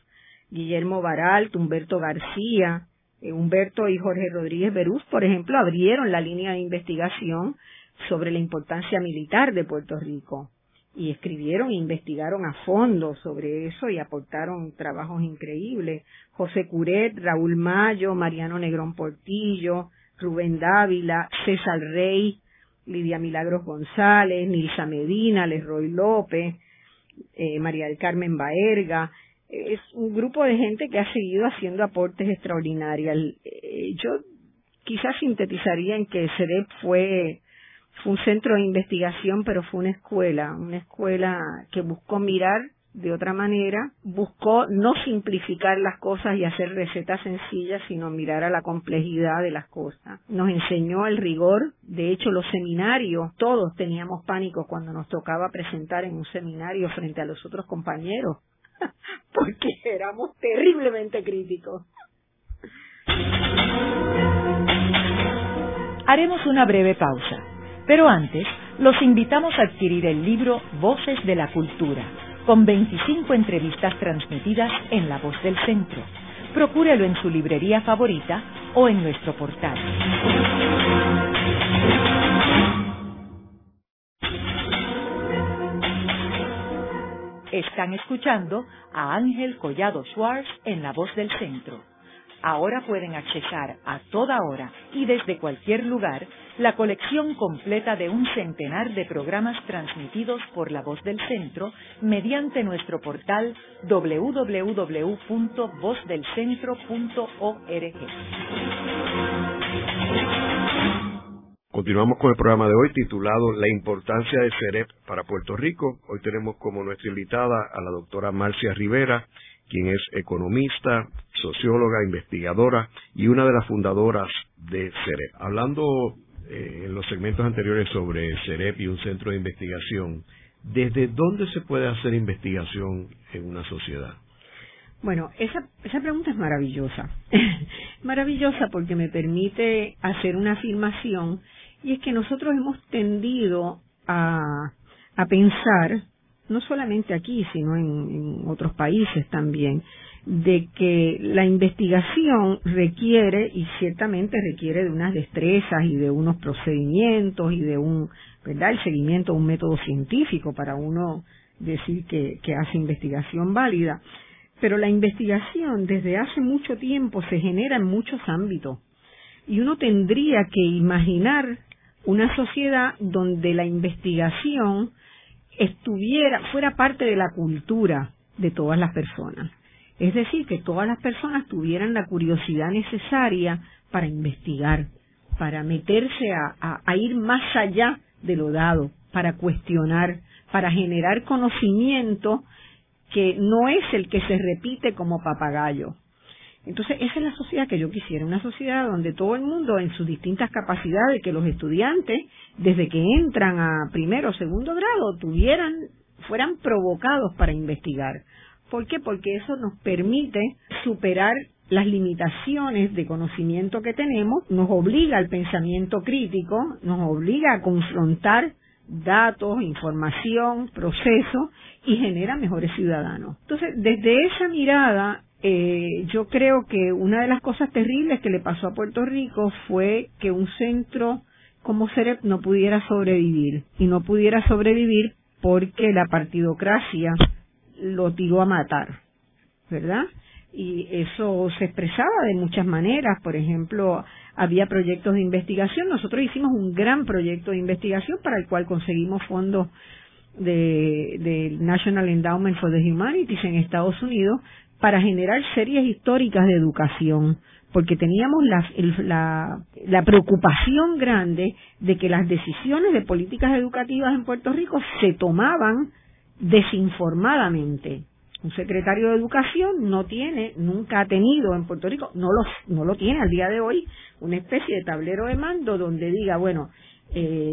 Guillermo Baralt, Humberto García. Humberto y Jorge Rodríguez Beruf, por ejemplo, abrieron la línea de investigación sobre la importancia militar de Puerto Rico y escribieron e investigaron a fondo sobre eso y aportaron trabajos increíbles. José Curet, Raúl Mayo, Mariano Negrón Portillo, Rubén Dávila, César Rey, Lidia Milagros González, Nilsa Medina, Leroy López, María del Carmen Baerga, es un grupo de gente que ha seguido haciendo aportes extraordinarios. Yo quizás sintetizaría en que CEREP fue un centro de investigación, pero fue una escuela que buscó mirar de otra manera, buscó no simplificar las cosas y hacer recetas sencillas, sino mirar a la complejidad de las cosas. Nos enseñó el rigor. De hecho, los seminarios, todos teníamos pánico cuando nos tocaba presentar en un seminario frente a los otros compañeros, porque éramos terriblemente críticos. Haremos una breve pausa, pero antes los invitamos a adquirir el libro Voces de la Cultura, con 25 entrevistas transmitidas en La Voz del Centro. Procúrelo en su librería favorita o en nuestro portal. Están escuchando a Ángel Collado Schwartz en La Voz del Centro. Ahora pueden accesar a toda hora y desde cualquier lugar la colección completa de un centenar de programas transmitidos por La Voz del Centro mediante nuestro portal www.vozdelcentro.org. Continuamos con el programa de hoy titulado La importancia de CEREP para Puerto Rico. Hoy tenemos como nuestra invitada a la doctora Marcia Rivera, quien es economista, socióloga, investigadora y una de las fundadoras de CEREP. Hablando en los segmentos anteriores sobre CEREP y un centro de investigación, ¿desde dónde se puede hacer investigación en una sociedad? Bueno, esa pregunta es maravillosa. Maravillosa porque me permite hacer una afirmación, y es que nosotros hemos tendido a pensar, no solamente aquí, sino en otros países también, de que la investigación requiere, y ciertamente requiere, de unas destrezas y de unos procedimientos y de el seguimiento de un método científico para uno decir que hace investigación válida. Pero la investigación desde hace mucho tiempo se genera en muchos ámbitos, y uno tendría que imaginar una sociedad donde la investigación fuera parte de la cultura de todas las personas. Es decir, que todas las personas tuvieran la curiosidad necesaria para investigar, para meterse a ir más allá de lo dado, para cuestionar, para generar conocimiento que no es el que se repite como papagayo. Entonces, esa es la sociedad que yo quisiera, una sociedad donde todo el mundo, en sus distintas capacidades, que los estudiantes, desde que entran a primero o segundo grado, fueran provocados para investigar. ¿Por qué? Porque eso nos permite superar las limitaciones de conocimiento que tenemos, nos obliga al pensamiento crítico, nos obliga a confrontar datos, información, procesos, y genera mejores ciudadanos. Entonces, desde esa mirada, yo creo que una de las cosas terribles que le pasó a Puerto Rico fue que un centro como CEREP no pudiera sobrevivir, y no pudiera sobrevivir porque la partidocracia lo tiró a matar, ¿verdad? Y eso se expresaba de muchas maneras. Por ejemplo, había proyectos de investigación. Nosotros hicimos un gran proyecto de investigación para el cual conseguimos fondos de National Endowment for the Humanities en Estados Unidos, para generar series históricas de educación, porque teníamos la preocupación grande de que las decisiones de políticas educativas en Puerto Rico se tomaban desinformadamente. Un secretario de Educación nunca ha tenido en Puerto Rico, no lo tiene al día de hoy, una especie de tablero de mando donde diga, bueno,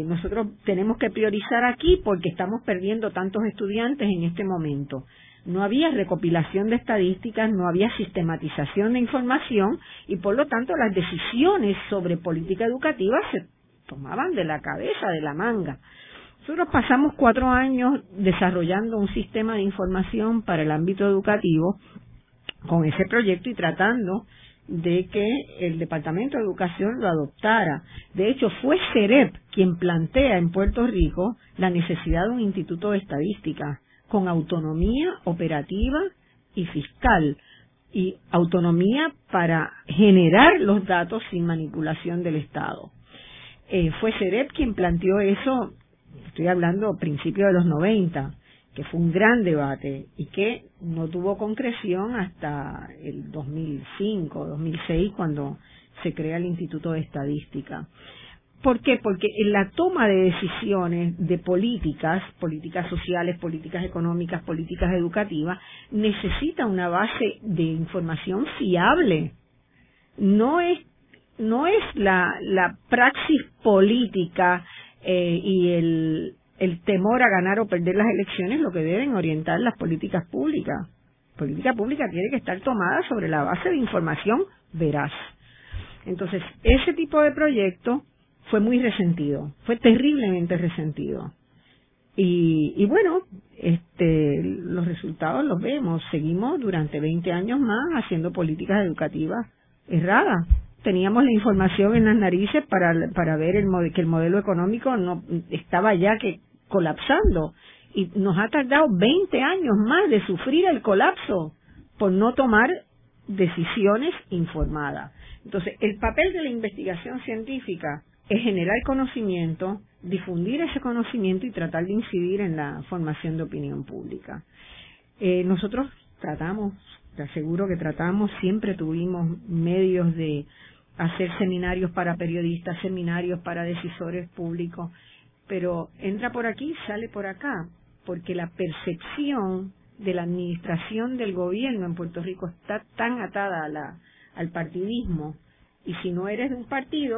nosotros tenemos que priorizar aquí porque estamos perdiendo tantos estudiantes en este momento. No había recopilación de estadísticas, no había sistematización de información, y por lo tanto las decisiones sobre política educativa se tomaban de la cabeza, de la manga. Nosotros pasamos 4 años desarrollando un sistema de información para el ámbito educativo con ese proyecto, y tratando de que el Departamento de Educación lo adoptara. De hecho, fue CEREP quien plantea en Puerto Rico la necesidad de un instituto de estadística con autonomía operativa y fiscal, y autonomía para generar los datos sin manipulación del Estado. Fue CEREP quien planteó eso, estoy hablando a principios de los 90, que fue un gran debate y que no tuvo concreción hasta el 2005, 2006, cuando se crea el Instituto de Estadística. ¿Por qué? Porque en la toma de decisiones de políticas, políticas sociales, políticas económicas, políticas educativas, necesita una base de información fiable. No es la praxis política y el temor a ganar o perder las elecciones lo que deben orientar las políticas públicas. La política pública tiene que estar tomada sobre la base de información veraz. Entonces, ese tipo de proyecto fue muy resentido, fue terriblemente resentido. Y bueno, los resultados los vemos. Seguimos durante 20 años más haciendo políticas educativas erradas. Teníamos la información en las narices para ver que el modelo económico no estaba ya que colapsando. Y nos ha tardado 20 años más de sufrir el colapso por no tomar decisiones informadas. Entonces, el papel de la investigación científica es generar conocimiento, difundir ese conocimiento y tratar de incidir en la formación de opinión pública. Nosotros tratamos, te aseguro que tratamos, siempre tuvimos medios de hacer seminarios para periodistas, seminarios para decisores públicos, pero entra por aquí, sale por acá, porque la percepción de la administración del gobierno en Puerto Rico está tan atada al partidismo, y si no eres de un partido,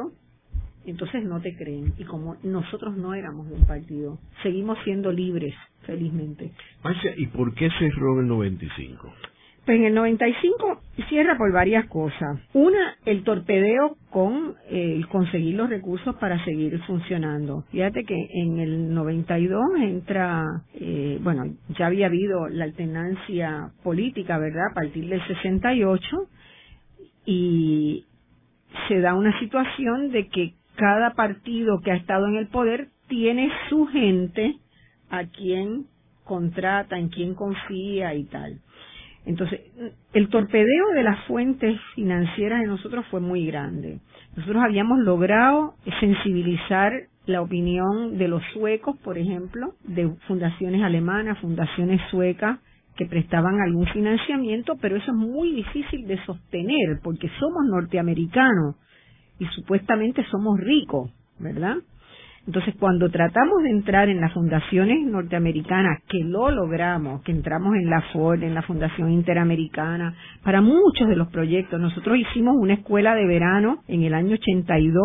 entonces no te creen. Y como nosotros no éramos de un partido, seguimos siendo libres, felizmente. Marcia, ¿y por qué cerró en el 95? Pues en el 95 cierra por varias cosas. Una, el torpedeo con conseguir los recursos para seguir funcionando. Fíjate que en el 92 entra, ya había habido la alternancia política, ¿verdad?, a partir del 68, y se da una situación de que cada partido que ha estado en el poder tiene su gente a quien contrata, en quien confía y tal. Entonces, el torpedeo de las fuentes financieras de nosotros fue muy grande. Nosotros habíamos logrado sensibilizar la opinión de los suecos, por ejemplo, de fundaciones alemanas, fundaciones suecas, que prestaban algún financiamiento, pero eso es muy difícil de sostener porque somos norteamericanos y supuestamente somos ricos, ¿verdad? Entonces, cuando tratamos de entrar en las fundaciones norteamericanas, que lo logramos, que entramos en la Ford, en la Fundación Interamericana, para muchos de los proyectos, nosotros hicimos una escuela de verano en el año 82,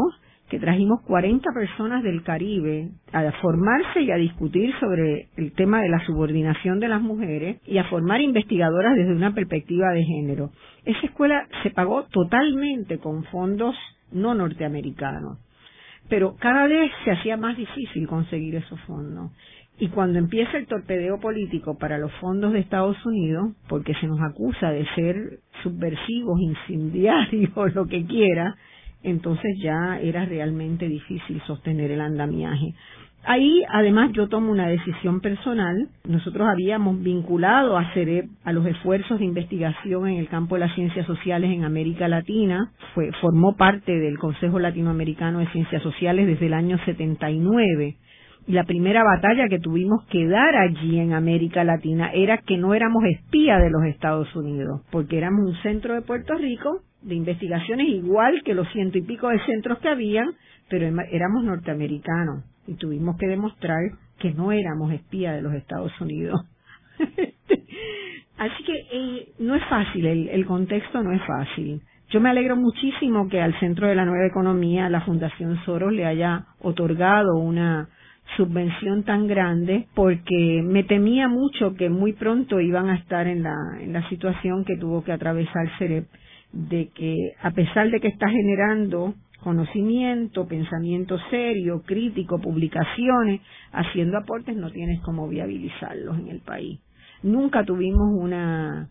que trajimos 40 personas del Caribe a formarse y a discutir sobre el tema de la subordinación de las mujeres y a formar investigadoras desde una perspectiva de género. Esa escuela se pagó totalmente con fondos no norteamericanos, pero cada vez se hacía más difícil conseguir esos fondos. Y cuando empieza el torpedeo político para los fondos de Estados Unidos, porque se nos acusa de ser subversivos, incendiarios, lo que quiera, entonces ya era realmente difícil sostener el andamiaje. Ahí, además, yo tomo una decisión personal. Nosotros habíamos vinculado a CEREP a los esfuerzos de investigación en el campo de las ciencias sociales en América Latina. Formó parte del Consejo Latinoamericano de Ciencias Sociales desde el año 79. Y la primera batalla que tuvimos que dar allí en América Latina era que no éramos espía de los Estados Unidos, porque éramos un centro de Puerto Rico de investigaciones igual que los 100 y pico de centros que habían, pero éramos norteamericanos y tuvimos que demostrar que no éramos espía de los Estados Unidos. Así que no es fácil, el contexto no es fácil. Yo me alegro muchísimo que al Centro de la Nueva Economía la Fundación Soros le haya otorgado una subvención tan grande, porque me temía mucho que muy pronto iban a estar en la situación que tuvo que atravesar CEREP, de que a pesar de que está generando conocimiento, pensamiento serio, crítico, publicaciones, haciendo aportes, no tienes cómo viabilizarlos en el país. Nunca tuvimos una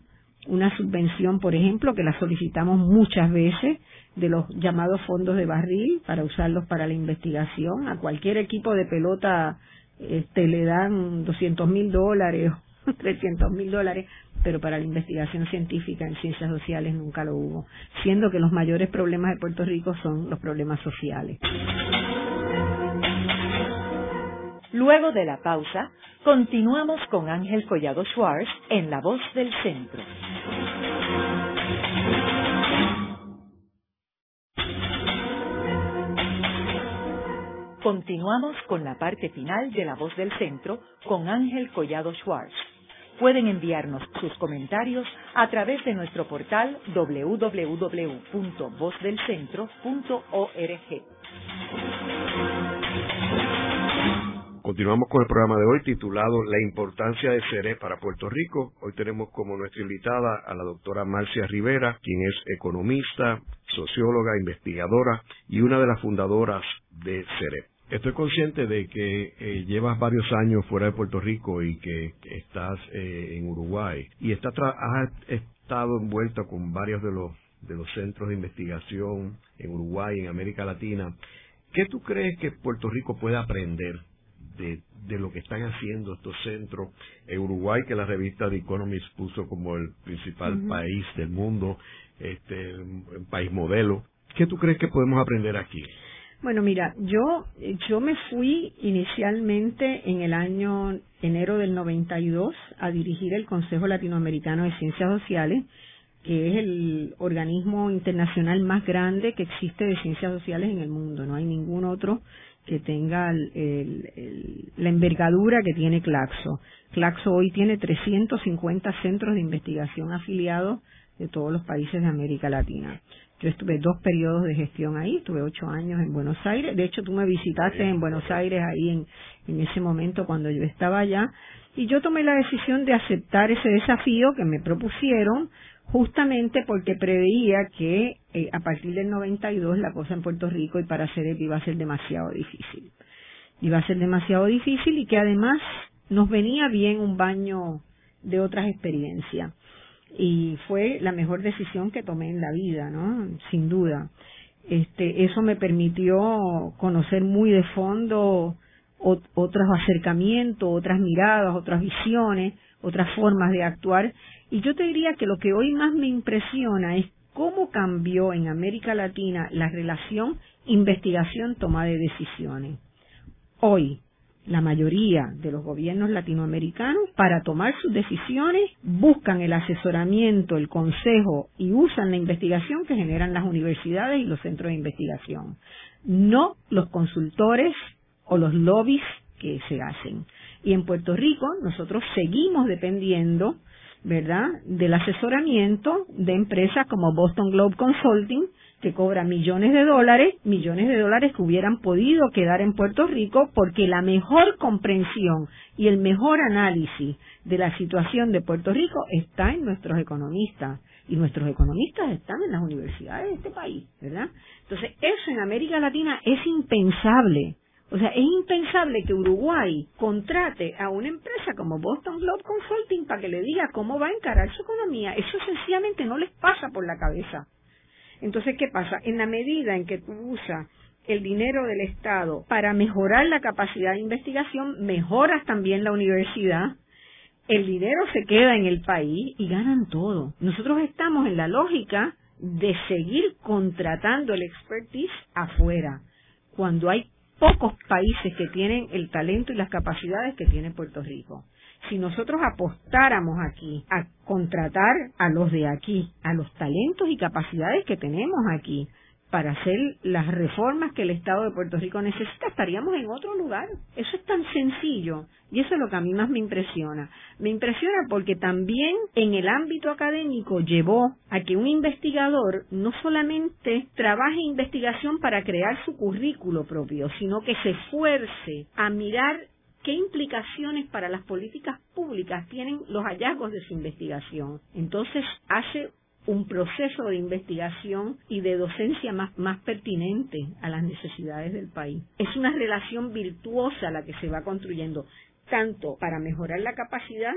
subvención, por ejemplo, que la solicitamos muchas veces, de los llamados fondos de barril, para usarlos para la investigación. A cualquier equipo de pelota le dan $200,000 o $300,000, pero para la investigación científica en ciencias sociales nunca lo hubo, siendo que los mayores problemas de Puerto Rico son los problemas sociales. Luego de la pausa, continuamos con Ángel Collado Schwartz en La Voz del Centro. Continuamos con la parte final de La Voz del Centro con Ángel Collado Schwartz. Pueden enviarnos sus comentarios a través de nuestro portal www.vozdelcentro.org. Continuamos con el programa de hoy titulado La importancia de CEREP para Puerto Rico. Hoy tenemos como nuestra invitada a la doctora Marcia Rivera, quien es economista, socióloga, investigadora y una de las fundadoras de CEREP. Estoy consciente de que llevas varios años fuera de Puerto Rico y que estás en Uruguay y has estado envuelta con varios de los centros de investigación en Uruguay, en América Latina. ¿Qué tú crees que Puerto Rico puede aprender de lo que están haciendo estos centros en Uruguay, que la revista The Economist puso como el principal país del mundo, un país modelo? ¿Qué tú crees que podemos aprender aquí? Bueno, mira, yo me fui inicialmente en el año enero del 92 a dirigir el Consejo Latinoamericano de Ciencias Sociales, que es el organismo internacional más grande que existe de ciencias sociales en el mundo. No hay ningún otro que tenga la envergadura que tiene Claxo. Claxo hoy tiene 350 centros de investigación afiliados de todos los países de América Latina. Yo estuve 2 periodos de gestión ahí, estuve 8 años en Buenos Aires. De hecho, tú me visitaste en Buenos Aires ahí en ese momento cuando yo estaba allá. Y yo tomé la decisión de aceptar ese desafío que me propusieron justamente porque preveía que a partir del 92 la cosa en Puerto Rico y para CEREP iba a ser demasiado difícil. Iba a ser demasiado difícil y que además nos venía bien un baño de otras experiencias. Y fue la mejor decisión que tomé en la vida, ¿no? Sin duda. Eso me permitió conocer muy de fondo otros acercamientos, otras miradas, otras visiones, otras formas de actuar. Y yo te diría que lo que hoy más me impresiona es cómo cambió en América Latina la relación investigación-toma de decisiones. Hoy, la mayoría de los gobiernos latinoamericanos, para tomar sus decisiones, buscan el asesoramiento, el consejo y usan la investigación que generan las universidades y los centros de investigación, no los consultores o los lobbies que se hacen. Y en Puerto Rico nosotros seguimos dependiendo, ¿verdad?, del asesoramiento de empresas como Boston Consulting Group, que cobra millones de dólares que hubieran podido quedar en Puerto Rico porque la mejor comprensión y el mejor análisis de la situación de Puerto Rico está en nuestros economistas, y nuestros economistas están en las universidades de este país, ¿verdad? Entonces, eso en América Latina es impensable. O sea, es impensable que Uruguay contrate a una empresa como Boston Consulting para que le diga cómo va a encarar su economía. Eso sencillamente no les pasa por la cabeza. Entonces, ¿qué pasa? En la medida en que tú usas el dinero del Estado para mejorar la capacidad de investigación, mejoras también la universidad, el dinero se queda en el país y ganan todo. Nosotros estamos en la lógica de seguir contratando el expertise afuera, cuando hay pocos países que tienen el talento y las capacidades que tiene Puerto Rico. Si nosotros apostáramos aquí a contratar a los de aquí, a los talentos y capacidades que tenemos aquí, para hacer las reformas que el Estado de Puerto Rico necesita, estaríamos en otro lugar. Eso es tan sencillo y eso es lo que a mí más me impresiona. Me impresiona porque también en el ámbito académico llevó a que un investigador no solamente trabaje investigación para crear su currículo propio, sino que se esfuerce a mirar qué implicaciones para las políticas públicas tienen los hallazgos de su investigación. Entonces hace un proceso de investigación y de docencia más pertinente a las necesidades del país. Es una relación virtuosa la que se va construyendo, tanto para mejorar la capacidad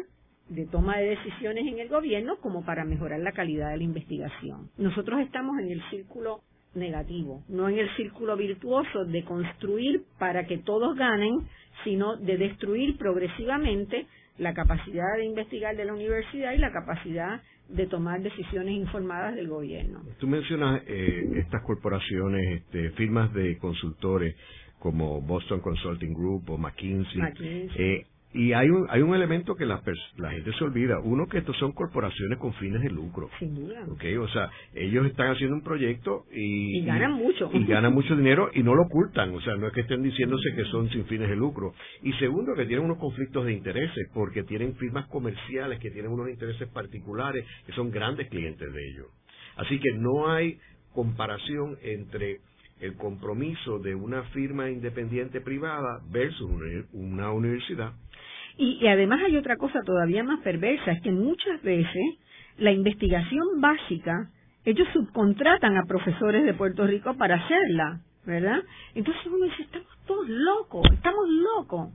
de toma de decisiones en el gobierno como para mejorar la calidad de la investigación. Nosotros estamos en el círculo negativo, no en el círculo virtuoso de construir para que todos ganen, sino de destruir progresivamente la capacidad de investigar de la universidad y la capacidad de tomar decisiones informadas del gobierno. Tú mencionas estas corporaciones, firmas de consultores. como Boston Consulting Group o McKinsey. Y hay un elemento que la gente se olvida. Uno, que estos son corporaciones con fines de lucro. Sin duda. ¿Okay? O sea, ellos están haciendo un proyecto y ganan mucho. Y ganan mucho dinero y no lo ocultan. O sea, no es que estén diciéndose que son sin fines de lucro. Y segundo, que tienen unos conflictos de intereses, porque tienen firmas comerciales que tienen unos intereses particulares, que son grandes clientes de ellos. Así que no hay comparación entre el compromiso de una firma independiente privada versus una universidad. Y además hay otra cosa todavía más perversa, es que muchas veces la investigación básica, ellos subcontratan a profesores de Puerto Rico para hacerla, ¿verdad? Entonces uno dice, estamos locos, ¿cómo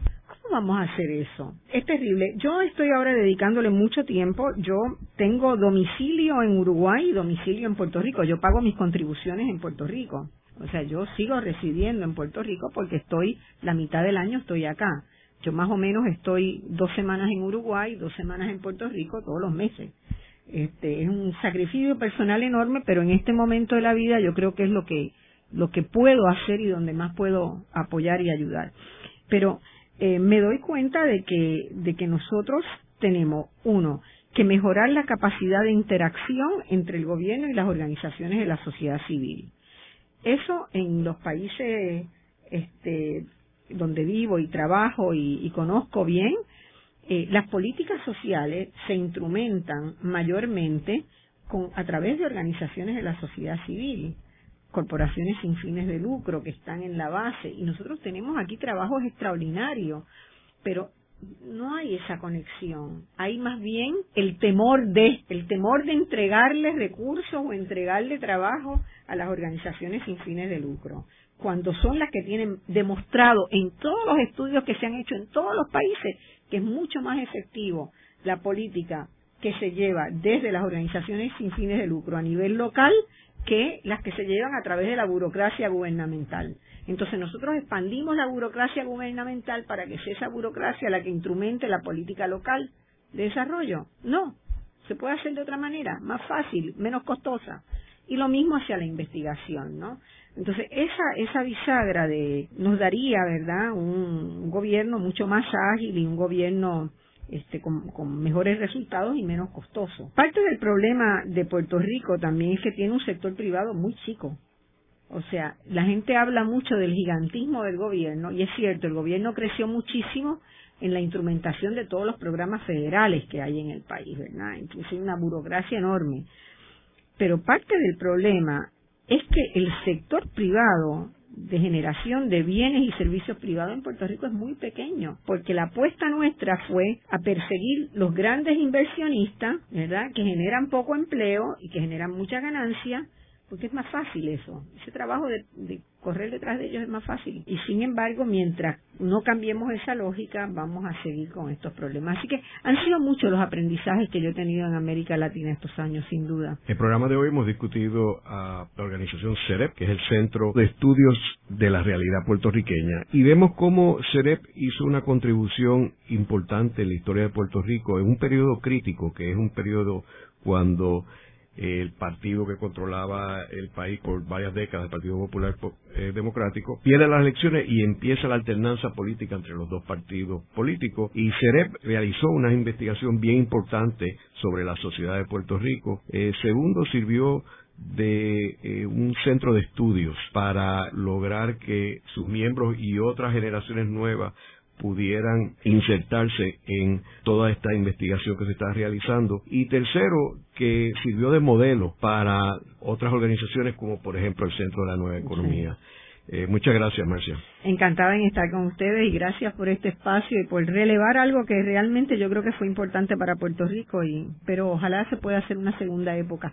vamos a hacer eso? Es terrible. Yo estoy ahora dedicándole mucho tiempo, yo tengo domicilio en Uruguay y domicilio en Puerto Rico, yo pago mis contribuciones en Puerto Rico. O sea, yo sigo residiendo en Puerto Rico porque la mitad del año estoy acá. Yo más o menos estoy 2 semanas en Uruguay, 2 semanas en Puerto Rico todos los meses. Es un sacrificio personal enorme, pero en este momento de la vida yo creo que es lo que puedo hacer y donde más puedo apoyar y ayudar. Pero me doy cuenta de que nosotros tenemos, uno, que mejorar la capacidad de interacción entre el gobierno y las organizaciones de la sociedad civil. Eso en los países donde vivo y trabajo y conozco bien, las políticas sociales se instrumentan mayormente a través de organizaciones de la sociedad civil, corporaciones sin fines de lucro que están en la base. Y nosotros tenemos aquí trabajos extraordinarios, pero no hay esa conexión. Hay más bien el temor de entregarle recursos o entregarle trabajo a las organizaciones sin fines de lucro, cuando son las que tienen demostrado en todos los estudios que se han hecho en todos los países que es mucho más efectivo la política que se lleva desde las organizaciones sin fines de lucro a nivel local que las que se llevan a través de la burocracia gubernamental. Entonces nosotros expandimos la burocracia gubernamental para que sea esa burocracia la que instrumente la política local de desarrollo. No, se puede hacer de otra manera, más fácil, menos costosa. Y lo mismo hacia la investigación, ¿no? Entonces esa bisagra nos daría, ¿verdad?, un gobierno mucho más ágil y un gobierno con mejores resultados y menos costoso. Parte del problema de Puerto Rico también es que tiene un sector privado muy chico. O sea, la gente habla mucho del gigantismo del gobierno, y es cierto, el gobierno creció muchísimo en la instrumentación de todos los programas federales que hay en el país, ¿verdad? Entonces hay una burocracia enorme. Pero parte del problema es que el sector privado de generación de bienes y servicios privados en Puerto Rico es muy pequeño, porque la apuesta nuestra fue a perseguir los grandes inversionistas, ¿verdad?, que generan poco empleo y que generan mucha ganancia, porque es más fácil eso. Ese trabajo de correr detrás de ellos es más fácil. Y sin embargo, mientras no cambiemos esa lógica, vamos a seguir con estos problemas. Así que han sido muchos los aprendizajes que yo he tenido en América Latina estos años, sin duda. En el programa de hoy hemos discutido a la organización CEREP, que es el Centro de Estudios de la Realidad Puertorriqueña, y vemos cómo CEREP hizo una contribución importante en la historia de Puerto Rico en un periodo crítico, que es un periodo cuando el partido que controlaba el país por varias décadas, el Partido Popular Democrático, pierde las elecciones y empieza la alternanza política entre los dos partidos políticos, y CEREP realizó una investigación bien importante sobre la sociedad de Puerto Rico. Segundo, sirvió de un centro de estudios para lograr que sus miembros y otras generaciones nuevas pudieran insertarse en toda esta investigación que se está realizando. Y tercero, que sirvió de modelo para otras organizaciones como, por ejemplo, el Centro de la Nueva Economía. Sí. Muchas gracias, Marcia. Encantada en estar con ustedes y gracias por este espacio y por relevar algo que realmente yo creo que fue importante para Puerto Rico, pero ojalá se pueda hacer una segunda época.